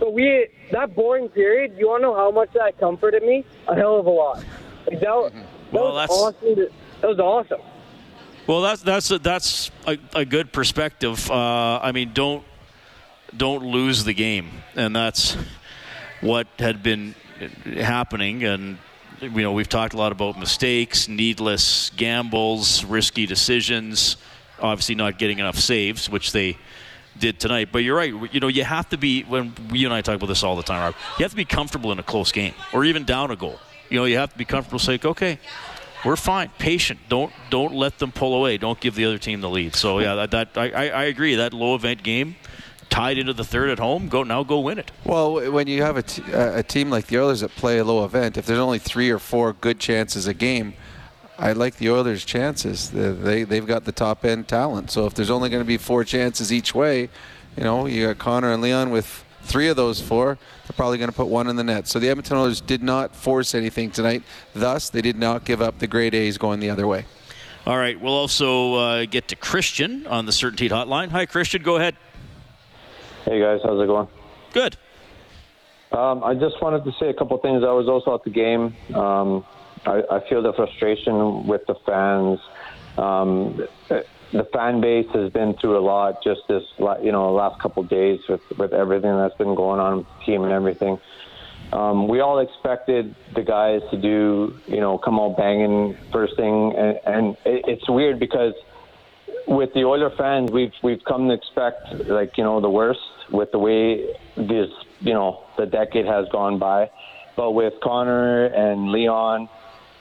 So we that boring period, you want to know how much that comforted me? A hell of a lot. Like that, that well, was that's, awesome. To, that was awesome. Well, that's that's a, that's a, a good perspective. Uh, I mean, don't don't lose the game, and that's what had been happening. And you know, we've talked a lot about mistakes, needless gambles, risky decisions. Obviously, not getting enough saves, which they did tonight. But you're right. You know, you have to be. When you and I talk about this all the time, Rob, you have to be comfortable in a close game, or even down a goal. You know, you have to be comfortable saying, okay, we're fine, patient. Don't don't let them pull away. Don't give the other team the lead. So, yeah, that, that I, I agree. That low-event game, tied into the third at home, go now go win it. Well, when you have a, t- a team like the Oilers that play a low event, if there's only three or four good chances a game, I like the Oilers' chances. They, they, they've got the top-end talent. So if there's only going to be four chances each way, you know, you got Connor and Leon with three of those four, they're probably going to put one in the net. So the Edmonton Oilers did not force anything tonight. Thus, they did not give up the grade A's going the other way. All right, we'll also uh, get to Christian on the CertainTeed hotline. Hi, Christian, go ahead. Hey, guys, how's it going? Good. Um, I just wanted to say a couple things. I was also at the game. Um, I, I feel the frustration with the fans. Um, it, The fan base has been through a lot just this, you know, last couple of days with, with everything that's been going on with the team and everything. Um, we all expected the guys to do, you know, come out banging first thing, and, and it's weird because with the Oiler fans, we've we've come to expect like you know the worst with the way this you know the decade has gone by, but with Connor and Leon.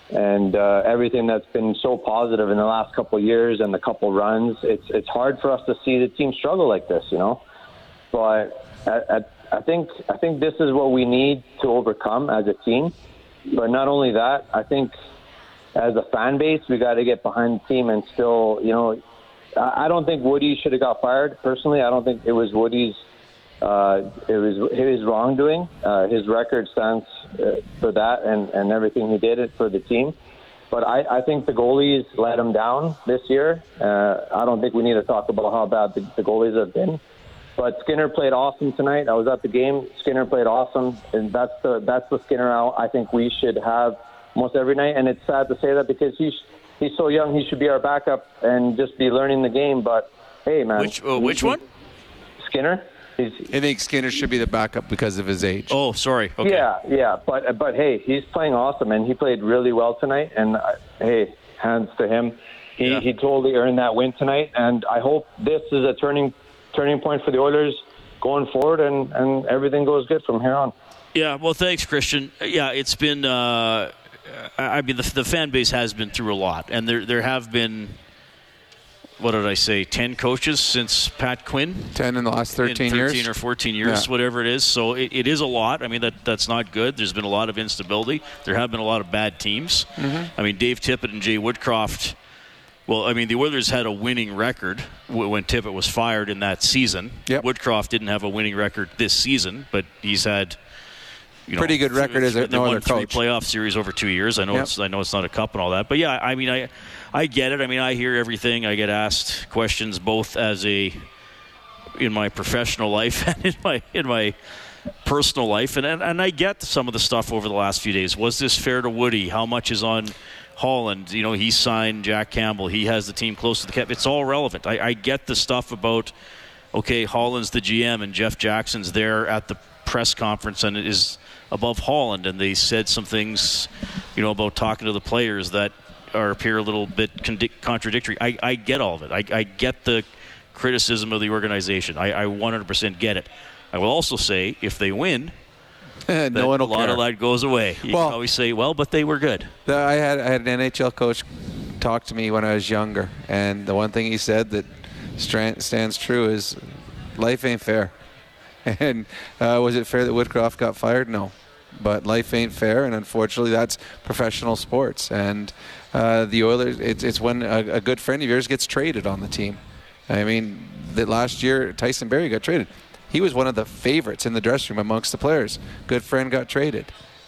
And uh, everything that's been so positive in the last couple of years and the couple runs, it's it's hard for us to see the team struggle like this, you know. But I, I, I think I think this is what we need to overcome as a team. But not only that, I think as a fan base, we got to get behind the team and still, you know, I, I don't think Woody should have got fired. Personally, I don't think it was Woody's. Uh, it was his wrongdoing. Uh, his record stands uh, for that and, and everything he did for the team. But I, I think the goalies let him down this year. Uh, I don't think we need to talk about how bad the, the goalies have been. But Skinner played awesome tonight. I was at the game. Skinner played awesome. And that's the that's the Skinner out I think we should have almost every night. And it's sad to say that because he's, he's so young, he should be our backup and just be learning the game. But, hey, man. Which, uh, which one? Skinner. He's, I think Skinner should be the backup because of his age. Oh, sorry. Okay. Yeah, yeah, but but hey, he's playing awesome, and he played really well tonight. And uh, hey, hands to him, he yeah. he totally earned that win tonight. And I hope this is a turning turning point for the Oilers going forward, and, and everything goes good from here on. Yeah, well, thanks, Christian. Yeah, it's been uh, – I mean, the, the fan base has been through a lot. And there there have been – what did I say? ten coaches since Pat Quinn? ten in the last thirteen years. thirteen or fourteen years, yeah. Whatever it is. So it, it is a lot. I mean, that that's not good. There's been a lot of instability. There have been a lot of bad teams. Mm-hmm. I mean, Dave Tippett and Jay Woodcroft – well, I mean, the Oilers had a winning record w- when Tippett was fired in that season. Yep. Woodcroft didn't have a winning record this season, but he's had, you know, pretty good record as no other coach. They won three playoff series over two years. I know yep. it's I know it's not a cup and all that, but yeah, I mean, I I get it. I mean, I hear everything. I get asked questions both as a in my professional life and in my in my personal life, and and, and I get some of the stuff over the last few days. Was this fair to Woody? How much is on Holland? You know, he signed Jack Campbell. He has the team close to the cap. It's all relevant. I, I get the stuff about, okay, Holland's the G M and Jeff Jackson's there at the press conference and it is above Holland. And they said some things, you know, about talking to the players that are appear a little bit con- contradictory. I, I get all of it. I, I get the criticism of the organization. I, I one hundred percent get it. I will also say, if they win, no one will care. A lot of that goes away. You well, can always say, well, but they were good. The, I, had, I had an N H L coach talk to me when I was younger, and the one thing he said that st- stands true is life ain't fair. And uh, was it fair that Woodcroft got fired? No. But life ain't fair, and unfortunately that's professional sports. And uh, the Oilers, it's, it's when a, a good friend of yours gets traded on the team. I mean, that last year Tyson Berry got traded. He was one of the favorites in the dressing room amongst the players. Good friend got traded.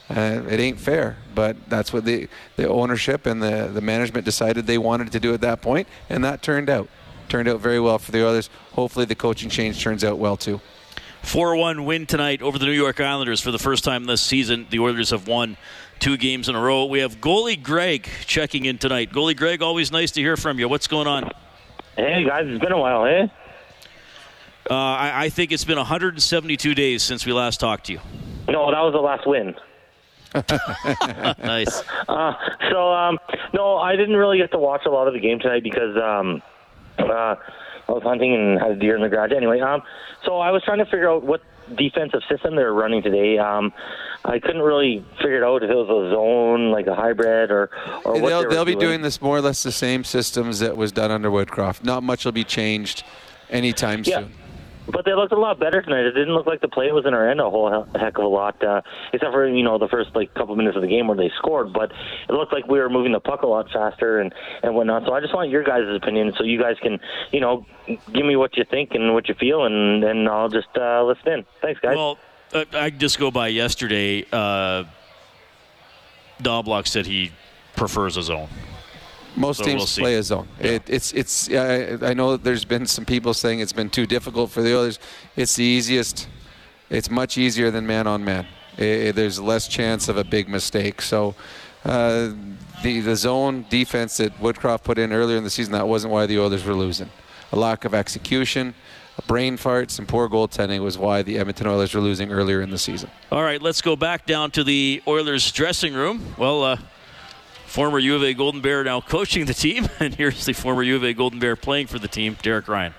Uh, it ain't fair, but that's what the, the ownership and the, the management decided they wanted to do at that point, and that turned out. Turned out very well for the others. Hopefully the coaching change turns out well too. four one win tonight over the New York Islanders for the first time this season. The Oilers have won two games in a row. We have goalie Greg checking in tonight. Goalie Greg, always nice to hear from you. What's going on? Hey, guys, it's been a while, eh? Uh, I, I think it's been one hundred seventy-two days since we last talked to you. No, that was the last win. Nice. Uh, so, um, no, I didn't really get to watch a lot of the game tonight because um, uh, I was hunting and had a deer in the garage. Anyway, um, so I was trying to figure out what defensive system they were running today. Um, I couldn't really figure it out if it was a zone, like a hybrid, or, or what they'll, they were They'll be doing. doing this more or less the same systems that was done under Woodcroft. Not much will be changed anytime yeah. soon. But they looked a lot better tonight. It didn't look like the play was in our end a whole heck of a lot, uh, except for, you know, the first like couple minutes of the game where they scored. But it looked like we were moving the puck a lot faster and, and whatnot. So I just want your guys' opinion so you guys can, you know, give me what you think and what you feel, and then I'll just uh, listen in. Thanks, guys. Well, I, I just go by yesterday. Uh, Knoblauch said he prefers a zone. Most so teams we'll play a zone. Yeah. It, it's it's. Uh, I know there's been some people saying it's been too difficult for the others. It's the easiest. It's much easier than man on man. There's less chance of a big mistake. So uh, the the zone defense that Woodcroft put in earlier in the season, that wasn't why the Oilers were losing. A lack of execution, brain farts, and poor goaltending was why the Edmonton Oilers were losing earlier in the season. All right, let's go back down to the Oilers dressing room. Well. Uh, Former U of A Golden Bear now coaching the team, and here's the former U of A Golden Bear playing for the team, Derek Ryan.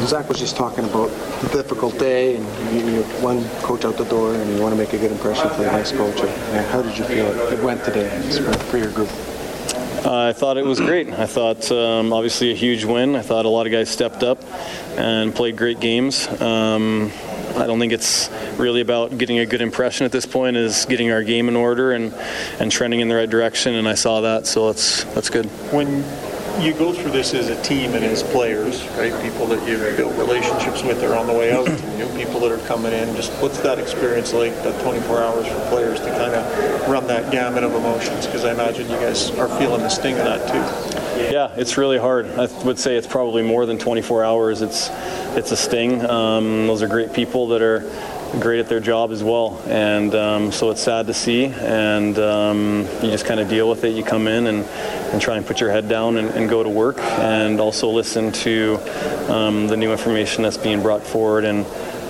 Zach was just talking about a difficult day, and you, you one coach out the door, and you want to make a good impression for the next coach. How did you feel it went today for your group? Uh, I thought it was great. I thought um, obviously a huge win. I thought a lot of guys stepped up and played great games. Um, I don't think it's really about getting a good impression at this point. Is getting our game in order and, and trending in the right direction, and I saw that, so that's that's good. When you go through this as a team and as players, right, people that you've built relationships with are on the way out, new people that are coming in, just what's that experience like, that twenty-four hours for players to kind of run that gamut of emotions? Because I imagine you guys are feeling the sting of that too. Yeah, it's really hard. I would say it's probably more than twenty-four hours. It's it's a sting. Um, those are great people that are great at their job as well, and um, so it's sad to see, and um, you just kind of deal with it. You come in and, and try and put your head down and, and go to work, and also listen to um, the new information that's being brought forward and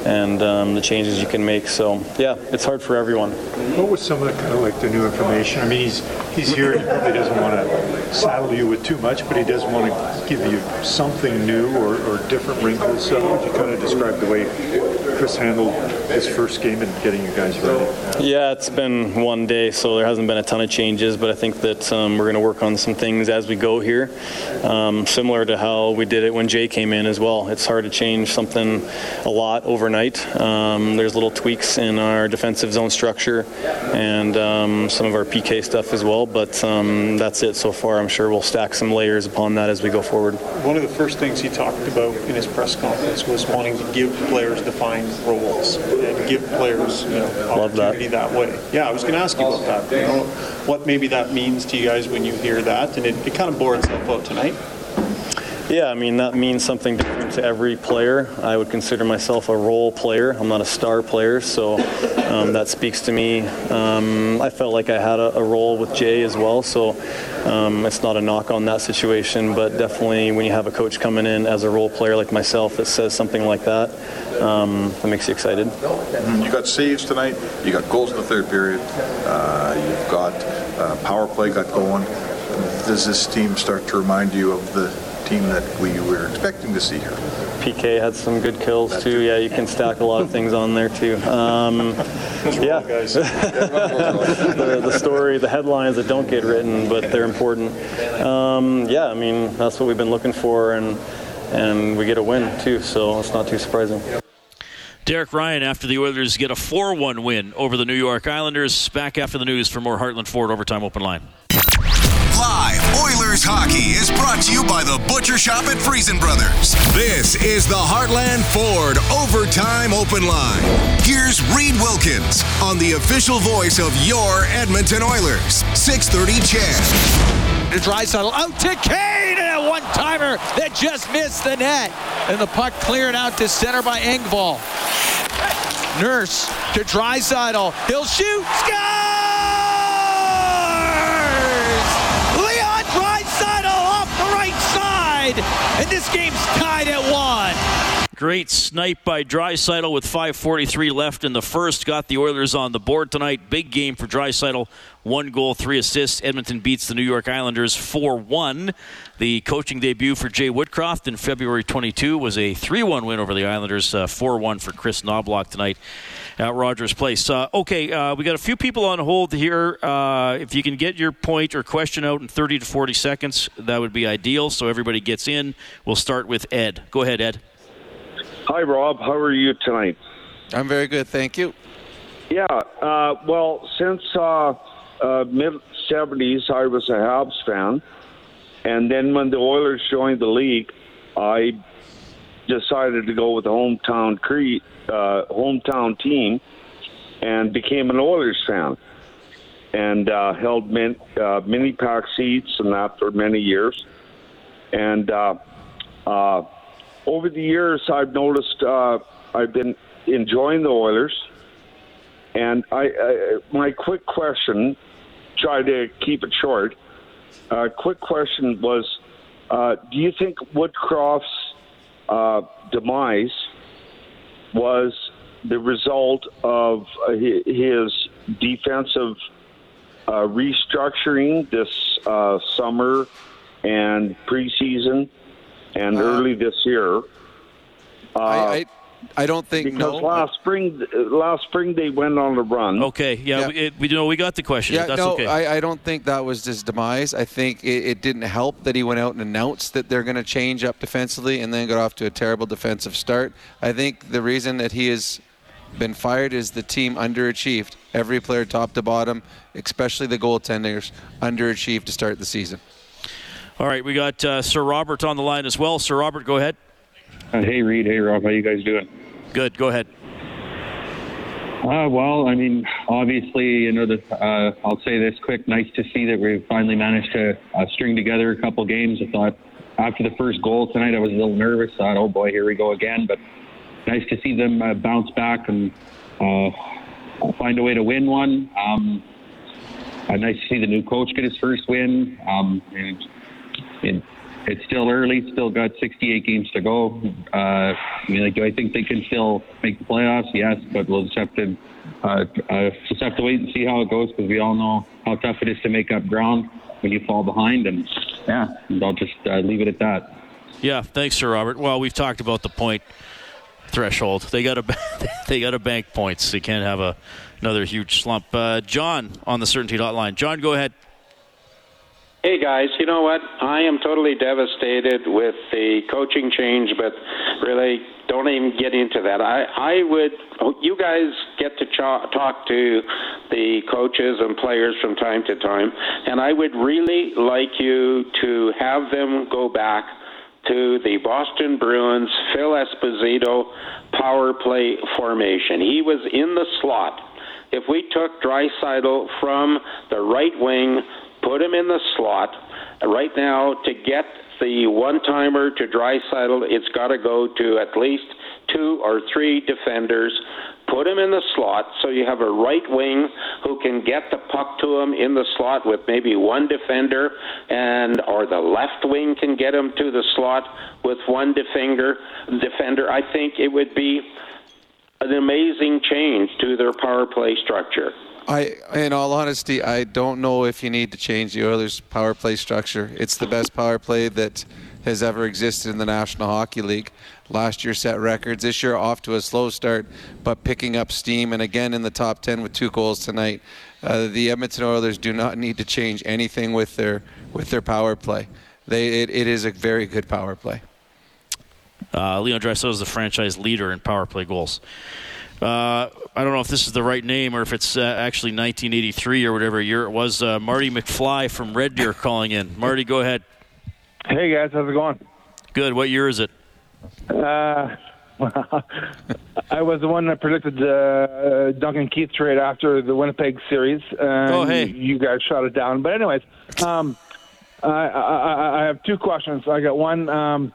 and um, the changes you can make. So yeah, it's hard for everyone. What was some of the kind of like the new information? I mean, he's he's here. He probably doesn't want to saddle you with too much, but he does want to give you something new or, or different wrinkles. So if you kind of describe the way Chris handled his first game and getting you guys ready? Yeah, it's been one day, so there hasn't been a ton of changes, but I think that um, we're going to work on some things as we go here, um, similar to how we did it when Jay came in as well. It's hard to change something a lot overnight. Um, there's little tweaks in our defensive zone structure and um, some of our P K stuff as well, but um, that's it so far. I'm sure we'll stack some layers upon that as we go forward. One of the first things he talked about in his press conference was wanting to give players defined roles and give players, you know, opportunity that. that way. Yeah, I was going to ask you about that. You know, what maybe that means to you guys when you hear that, and it, it kind of bore itself out tonight. Yeah, I mean, that means something different to every player. I would consider myself a role player. I'm not a star player, so um, that speaks to me. Um, I felt like I had a, a role with Jay as well, so um, it's not a knock on that situation, but definitely when you have a coach coming in as a role player like myself that says something like that, um, that makes you excited. You got saves tonight. You got goals in the third period. Uh, you've got uh, power play got going. Does this team start to remind you of the team that we were expecting to see here? P K had some good kills too. too. Yeah, you can stack a lot of things on there too. Um, yeah, guys. the, the story, the headlines that don't get written, but they're important. Um, yeah, I mean that's what we've been looking for, and and we get a win too, so it's not too surprising. Derek Ryan after the Oilers get a four one win over the New York Islanders. Back after the news for more Heartland Ford Overtime Open Line. Live Oilers hockey is brought to you by the Butcher Shop at Friesen Brothers. This is the Heartland Ford Overtime Open Line. Here's Reed Wilkins on the official voice of your Edmonton Oilers, six thirty Chad. Draisaitl out to Kane, and a one-timer that just missed the net. And the puck cleared out to center by Engvall. Nurse to Draisaitl. He'll shoot. Score! And this game's tied at one. Great snipe by Draisaitl with five forty-three left in the first. Got the Oilers on the board tonight. Big game for Draisaitl. One goal, three assists. Edmonton beats the New York Islanders four one. The coaching debut for Jay Woodcroft in February twenty-second was a three one win over the Islanders. Uh, four one for Chris Knoblauch tonight at Rogers Place. Uh, okay, uh, we got a few people on hold here. Uh, if you can get your point or question out in thirty to forty seconds, that would be ideal. So everybody gets in. We'll start with Ed. Go ahead, Ed. Hi, Rob. How are you tonight? I'm very good, thank you. Yeah, uh, well, since uh, uh, mid-seventies, I was a Habs fan. And then when the Oilers joined the league, I decided to go with the hometown cre- uh, hometown team and became an Oilers fan. And uh, held min- uh, mini-pack seats and that for many years. And... Uh, uh, Over the years, I've noticed uh, I've been enjoying the Oilers. And I, I, my quick question, try to keep it short, uh, quick question was, uh, do you think Woodcroft's uh, demise was the result of his defensive uh, restructuring this uh, summer and preseason? And uh, early this year, uh, I, I I don't think because no. last spring last spring they went on a run. Okay, yeah, yeah. We, it, we you know we got the question. Yeah, That's no, okay. I, I don't think that was his demise. I think it, it didn't help that he went out and announced that they're going to change up defensively, and then got off to a terrible defensive start. I think the reason that he has been fired is the team underachieved. Every player, top to bottom, especially the goaltenders, underachieved to start the season. All right, we got uh, Sir Robert on the line as well. Sir Robert, go ahead. Uh, hey, Reed. Hey, Rob. How you guys doing? Good. Go ahead. Uh, well, I mean, obviously, you know, the, uh, I'll say this quick. Nice to see that we've finally managed to uh, string together a couple games. I thought after the first goal tonight, I was a little nervous. I thought, oh, boy, here we go again. But nice to see them uh, bounce back and uh, find a way to win one. Um, uh, nice to see the new coach get his first win. Um, and And it's still early, still got sixty-eight games to go. Uh, I mean, like, do I think they can still make the playoffs? Yes, but we'll just have to uh, uh, just have to wait and see how it goes, because we all know how tough it is to make up ground when you fall behind. And yeah, I'll just uh, leave it at that. Yeah, thanks, Sir Robert. Well, we've talked about the point. threshold. They got to they got to bank points. They can't have a, another huge slump. Uh, John on the CertainTeed hotline. John, go ahead. Hey, guys, you know what? I am totally devastated with the coaching change, but really don't even get into that. I, I would, you guys get to ch- talk to the coaches and players from time to time, and I would really like you to have them go back to the Boston Bruins Phil Esposito power play formation. He was in the slot. If we took Draisaitl from the right wing, put him in the slot, right now to get the one-timer to Draisaitl, it's got to go to at least two or three defenders. Put him in the slot so you have a right wing who can get the puck to him in the slot with maybe one defender, and or the left wing can get him to the slot with one defender. Defender, I think it would be an amazing change to their power play structure. I, in all honesty, I don't know if you need to change the Oilers' power play structure. It's the best power play that has ever existed in the National Hockey League. Last year set records. This year off to a slow start, but picking up steam, and again in the top ten with two goals tonight. Uh, the Edmonton Oilers do not need to change anything with their with their power play. They it, it is a very good power play. Uh, Leon Draisaitl is the franchise leader in power play goals. Uh, I don't know if this is the right name or if it's uh, actually nineteen eighty-three or whatever year it was. Uh, Marty McFly from Red Deer calling in. Marty, go ahead. Hey, guys. How's it going? Good. What year is it? Uh, I was the one that predicted the uh, Duncan Keith trade after the Winnipeg series. Oh, hey. You guys shot it down. But anyways, um, I, I, I have two questions. I got one. Um,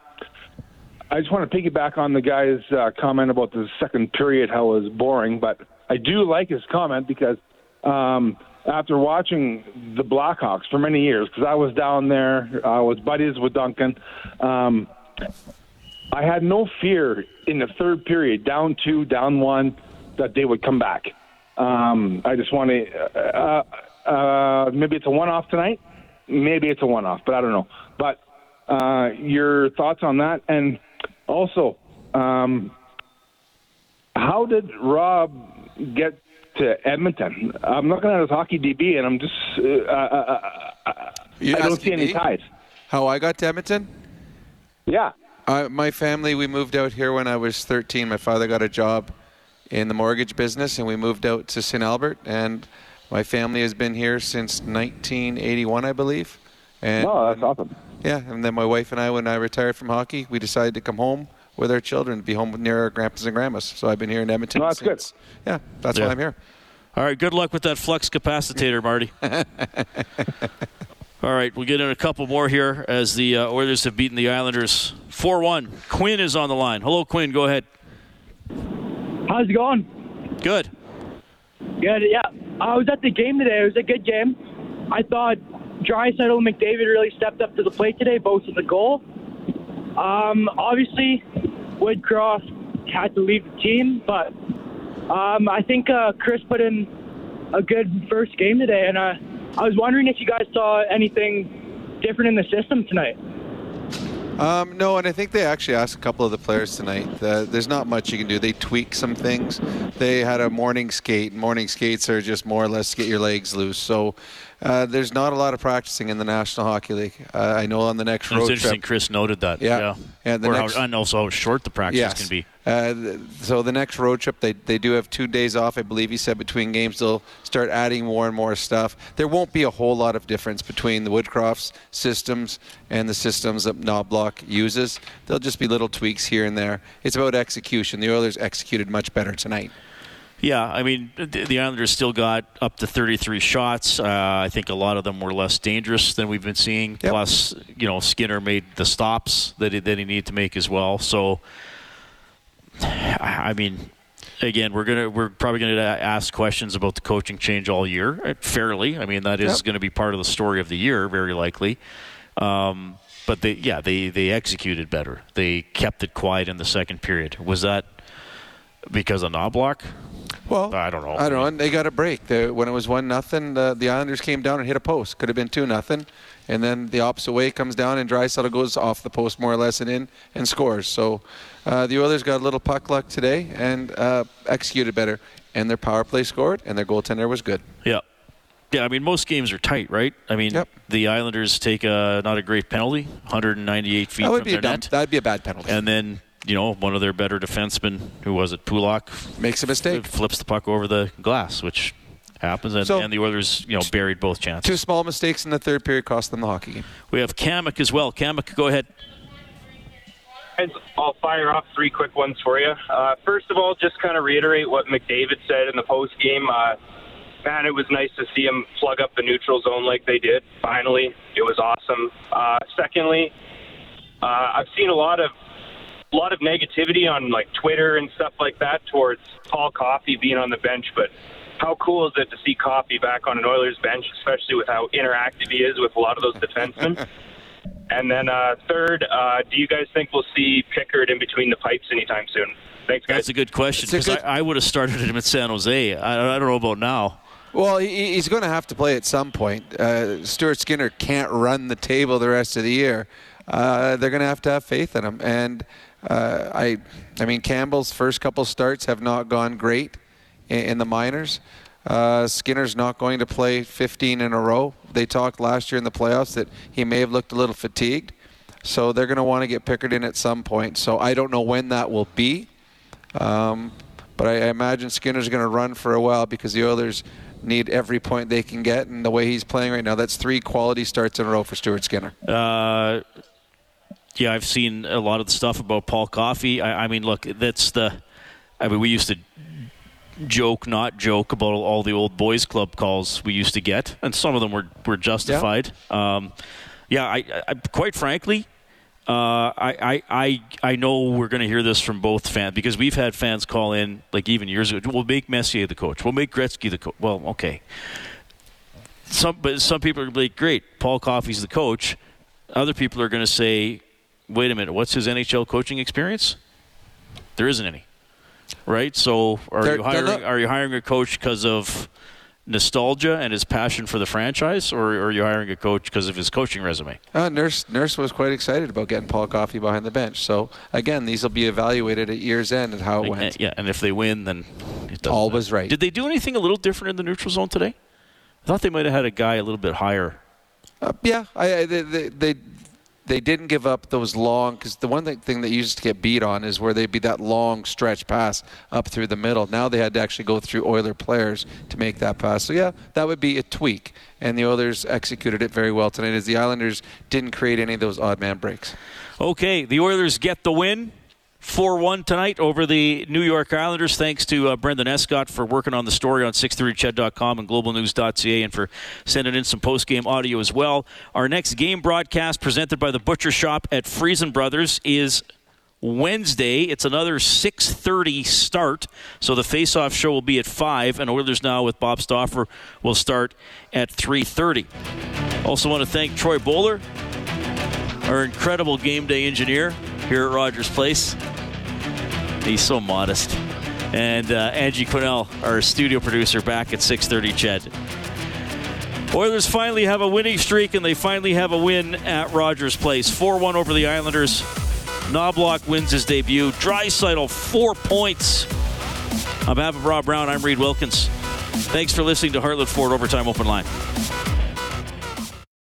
I just want to piggyback on the guy's uh, comment about the second period, how it was boring, but I do like his comment because um, after watching the Blackhawks for many years, because I was down there, I was buddies with Duncan, um, I had no fear in the third period, down two, down one, that they would come back. Um, I just want to, uh, uh, maybe it's a one-off tonight, maybe it's a one-off, but I don't know. But uh, your thoughts on that? And also, um, how did Rob get to Edmonton? I'm looking at his hockey D B, and I'm just uh, uh, uh, I don't see any ties. How I got to Edmonton? Yeah. Uh, my family, we moved out here when I was thirteen. My father got a job in the mortgage business, and we moved out to Saint Albert. And my family has been here since nineteen eighty-one, I believe. And oh, that's awesome. Yeah, and then my wife and I, when I retired from hockey, we decided to come home with our children, be home near our grandpas and grandmas. So I've been here in Edmonton. No, that's since, good. Yeah, that's yeah. why I'm here. All right, good luck with that flux capacitor, Marty. All right, we'll get in a couple more here as the uh, Oilers have beaten the Islanders four one. Quinn is on the line. Hello, Quinn. Go ahead. How's it going? Good. Good, yeah. I was at the game today. It was a good game. I thought Draisaitl and McDavid really stepped up to the plate today, both with the goal. Um, obviously, Woodcroft had to leave the team, but um, I think uh, Chris put in a good first game today, and uh, I was wondering if you guys saw anything different in the system tonight. Um, no, and I think they actually asked a couple of the players tonight. Uh, there's not much you can do. They tweak some things. They had a morning skate. Morning skates are just more or less get your legs loose. So uh, there's not a lot of practicing in the National Hockey League. Uh, I know on the next road trip. It's interesting. Chris noted that. Yeah. yeah. yeah or next, how, and also how short the practice yes. can be. Uh, so the next road trip, they, they do have two days off. I believe he said between games they'll start adding more and more stuff. There won't be a whole lot of difference between the Woodcroft's systems and the systems that Knoblauch uses. There'll just be little tweaks here and there. It's about execution. The Oilers executed much better tonight. Yeah, I mean, the Islanders still got up to thirty-three shots. Uh, I think a lot of them were less dangerous than we've been seeing. Yep. Plus, you know, Skinner made the stops that he, that he needed to make as well. So, I mean, again, we're gonna we're probably gonna ask questions about the coaching change all year. Fairly, I mean that is yep. going to be part of the story of the year, very likely. Um, but they, yeah, they they executed better. They kept it quiet in the second period. Was that because of Knoblauch? Well, I don't know. I don't know. And they got a break. They, when it was one nothing, the, the Islanders came down and hit a post. Could have been two nothing, and then the opposite way comes down and Drysdale goes off the post more or less and in and scores. So uh, the Oilers got a little puck luck today and uh, executed better, and their power play scored and their goaltender was good. Yeah. Yeah, I mean, most games are tight, right? I mean, yep. The Islanders take a, not a great penalty, one hundred ninety-eight feet that would from be their a dumb, net. That would be a bad penalty. And then, you know, one of their better defensemen, who was it, Kulak? Makes a mistake. Flips the puck over the glass, which happens. And, so, and the Oilers, you know, buried both chances. Two small mistakes in the third period cost them the hockey game. We have Kamek as well. Kamek, go ahead. I'll fire off three quick ones for you. Uh, first of all, just kind of reiterate what McDavid said in the postgame. Uh, Man, it was nice to see him plug up the neutral zone like they did. Finally, it was awesome. Uh, secondly, uh, I've seen a lot of a lot of negativity on like Twitter and stuff like that towards Paul Coffey being on the bench, but how cool is it to see Coffey back on an Oilers bench, especially with how interactive he is with a lot of those defensemen? And then uh, third, uh, do you guys think we'll see Pickard in between the pipes anytime soon? Thanks, guys. That's a good question, because good... I, I would have started him at San Jose. I, I don't know about now. Well, he, he's going to have to play at some point. Uh, Stuart Skinner can't run the table the rest of the year. Uh, they're going to have to have faith in him. And uh, I I mean, Campbell's first couple starts have not gone great in, in the minors. Uh, Skinner's not going to play fifteen in a row. They talked last year in the playoffs that he may have looked a little fatigued. So they're going to want to get Pickard in at some point. So I don't know when that will be. Um, but I, I imagine Skinner's going to run for a while, because the Oilers need every point they can get, and the way he's playing right now, that's three quality starts in a row for Stuart Skinner. Uh, yeah, I've seen a lot of the stuff about Paul Coffey. I, I mean, look, that's the... I mean, we used to joke, not joke, about all the old boys club calls we used to get, and some of them were, were justified. Yeah, um, yeah I, I quite frankly... Uh, I, I I I know we're going to hear this from both fans, because we've had fans call in, like even years ago, we'll make Messier the coach, we'll make Gretzky the coach. Well, okay. Some but some people are going to be like, great, Paul Coffey's the coach. Other people are going to say, wait a minute, what's his N H L coaching experience? There isn't any, right? So are they're, you hiring not- are you hiring a coach because of nostalgia and his passion for the franchise, or, or are you hiring a coach because of his coaching resume? Uh, Nurse Nurse was quite excited about getting Paul Coffey behind the bench. So, again, these will be evaluated at year's end and how it went. Yeah, and if they win, then it doesn't. All was right. Did they do anything a little different in the neutral zone today? I thought they might have had a guy a little bit higher. Uh, yeah, I, I, they, they, they they didn't give up those long, because the one thing that you used to get beat on is where they'd be that long stretch pass up through the middle. Now they had to actually go through Oiler players to make that pass. So, yeah, that would be a tweak, and the Oilers executed it very well tonight, as the Islanders didn't create any of those odd man breaks. Okay, the Oilers get the win four one tonight over the New York Islanders. Thanks to uh, Brendan Escott for working on the story on six thirty ched dot com and global news dot c a, and for sending in some post-game audio as well. Our next game broadcast, presented by the Butcher Shop at Friesen Brothers, is Wednesday. It's another six thirty start, so the face-off show will be at five, and Oilers Now with Bob Stauffer will start at three thirty. Also want to thank Troy Bowler, our incredible game day engineer here at Rogers Place. He's so modest. And uh, Angie Quinnell, our studio producer, back at six thirty, Ched. Oilers finally have a winning streak, and they finally have a win at Rogers Place. four one over the Islanders. Knoblauch wins his debut. Draisaitl, four points. On behalf of Rob Brown, I'm Reed Wilkins. Thanks for listening to Heartland Ford Overtime Open Line.